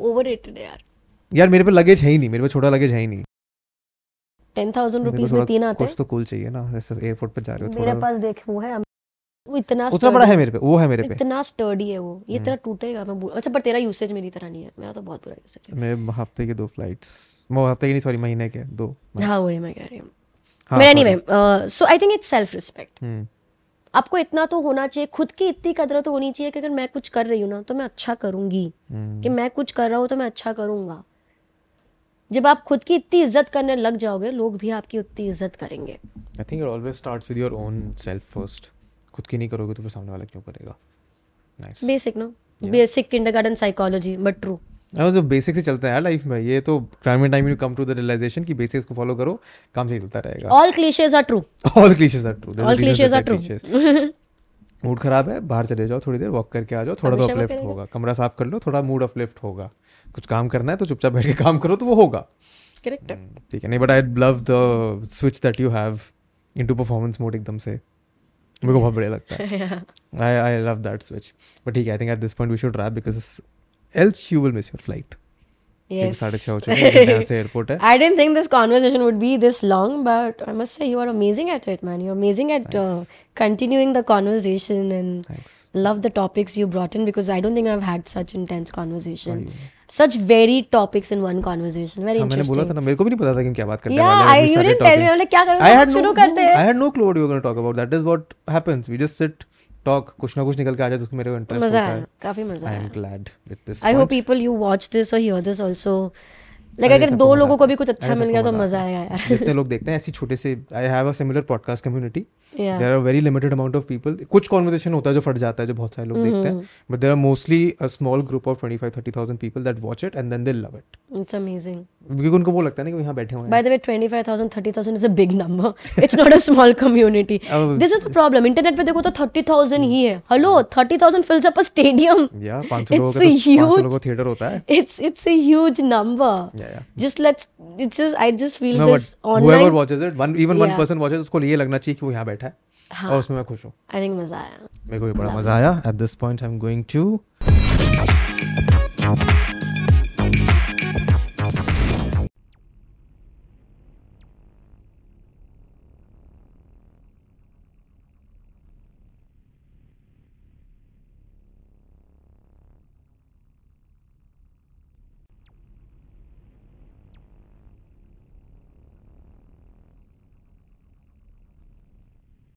ओवररेटेड है यार. यार मेरे पे लगेज है ही नहीं, मेरे पे छोटा लगेज है ही नहीं. दस हज़ार रुपीस में तीन आते हैं. कुछ तो कूल चाहिए ना, जैसे एयरपोर्ट पे जा रहे हो. थोड़ा मेरे पास देख वो है, वो इतना उतना बड़ा है मेरे पे, वो है मेरे पे इतना स्टर्डी है वो. ये तेरा टूटेगा मैं. अच्छा पर तेरा यूसेज मेरी तरह नहीं है, मेरा तो बहुत बुरा यूसेज है. मैं हफ्ते के दो फ्लाइट्स, मैं हफ्ते के नहीं सॉरी महीने के दो. हां वही मैं कह रही हूं. मेरा anyway so I think it's self respect. आपको इतना तो होना चाहिए, खुद की इतनी कदर तो होनी चाहिए कि अगर मैं कुछ कर रही हूँ ना तो मैं अच्छा करूँगी, कि मैं कुछ कर रहा हूँ तो मैं अच्छा करूँगा. जब आप खुद की इतनी इज्जत करने लग जाओगे लोग भी आपकी उतनी इज्जत करेंगे. I think it always starts with your own self first. खुद की नहीं करोगे तो फिर सामने वाला क्यों करेगा? नाइस बेसिक ना, basic kindergarten psychology but true. तो बेसिक से चलता है यार लाइफ में. ये तो time and time you come to the realization कि बेसिक्स को फॉलो करो, काम से चलता रहेगा. All cliches are true. All cliches are true. All cliches are true. Mood खराब है, बाहर चले जाओ, थोड़ी देर वॉक करके आ जाओ, थोड़ा तो अपलिफ्ट होगा. कमरा साफ कर लो, थोड़ा मूड अपलिफ्ट होगा. कुछ काम करना है तो चुपचाप बैठ के काम करो तो वो होगा. करेक्ट है, ठीक है. नहीं but I love the switch that you have into performance mode एकदम से. मेरे को बहुत बढ़िया लगता है. I I love that switch. But ठीक है, I think at this point we should wrap because else you will miss your flight. Yes. I didn't think this conversation would be this long, but I must say you are amazing at it, man. You're amazing at uh, continuing the conversation and Thanks. Love the topics you brought in because I don't think I've had such intense conversation. Such varied topics in one conversation. Very interesting. मैंने बोला था ना, मेरे को भी नहीं पता था कि हम क्या बात करने वाले हैं. Yeah, you didn't tell me. हमने क्या करना शुरू करते हैं. I had no clue what you were going to talk about. That is what happens. We just sit. Talk, कुछ ना कुछ निकल के आ जाए तो मेरे को इंटरेस्ट होता है. काफी मजा आया. I am glad with this. I hope people you watch this or hear this also. Like अगर दो लोगों को भी कुछ अच्छा मिल गया तो मजा आएगा यार. जितने लोग देखते हैं ऐसी छोटे से, I have a similar podcast community. Yeah. There are very limited amount of people. कुछ conversation होता है जो फट जाता है, जो बहुत सारे लोग देखते हैं. But there are mostly a small group of twenty-five to thirty thousand people that watch it and then they love it. It's amazing. क्योंकि उनको वो लगता है ना कि यहाँ बैठे हुए हैं. By the way, twenty-five thousand, thirty thousand is a big number. It's not a small community. This is the problem. Internet पे देखो तो thirty thousand ही है. Hello, thirty thousand fills up a stadium. Yeah, five hundred लोगों का five hundred लोगों का theater होता है. It's it's a huge number. Yeah. Just let's it's just I just feel no, this online whoever watches it one even yeah. one person watches उसको ये लगना चाहिए कि वो यहाँ बैठा है हाँ. और उसमें मैं खुश हूँ. I think मजा आया. मेरे को भी बड़ा मजा आया. At this point I'm going to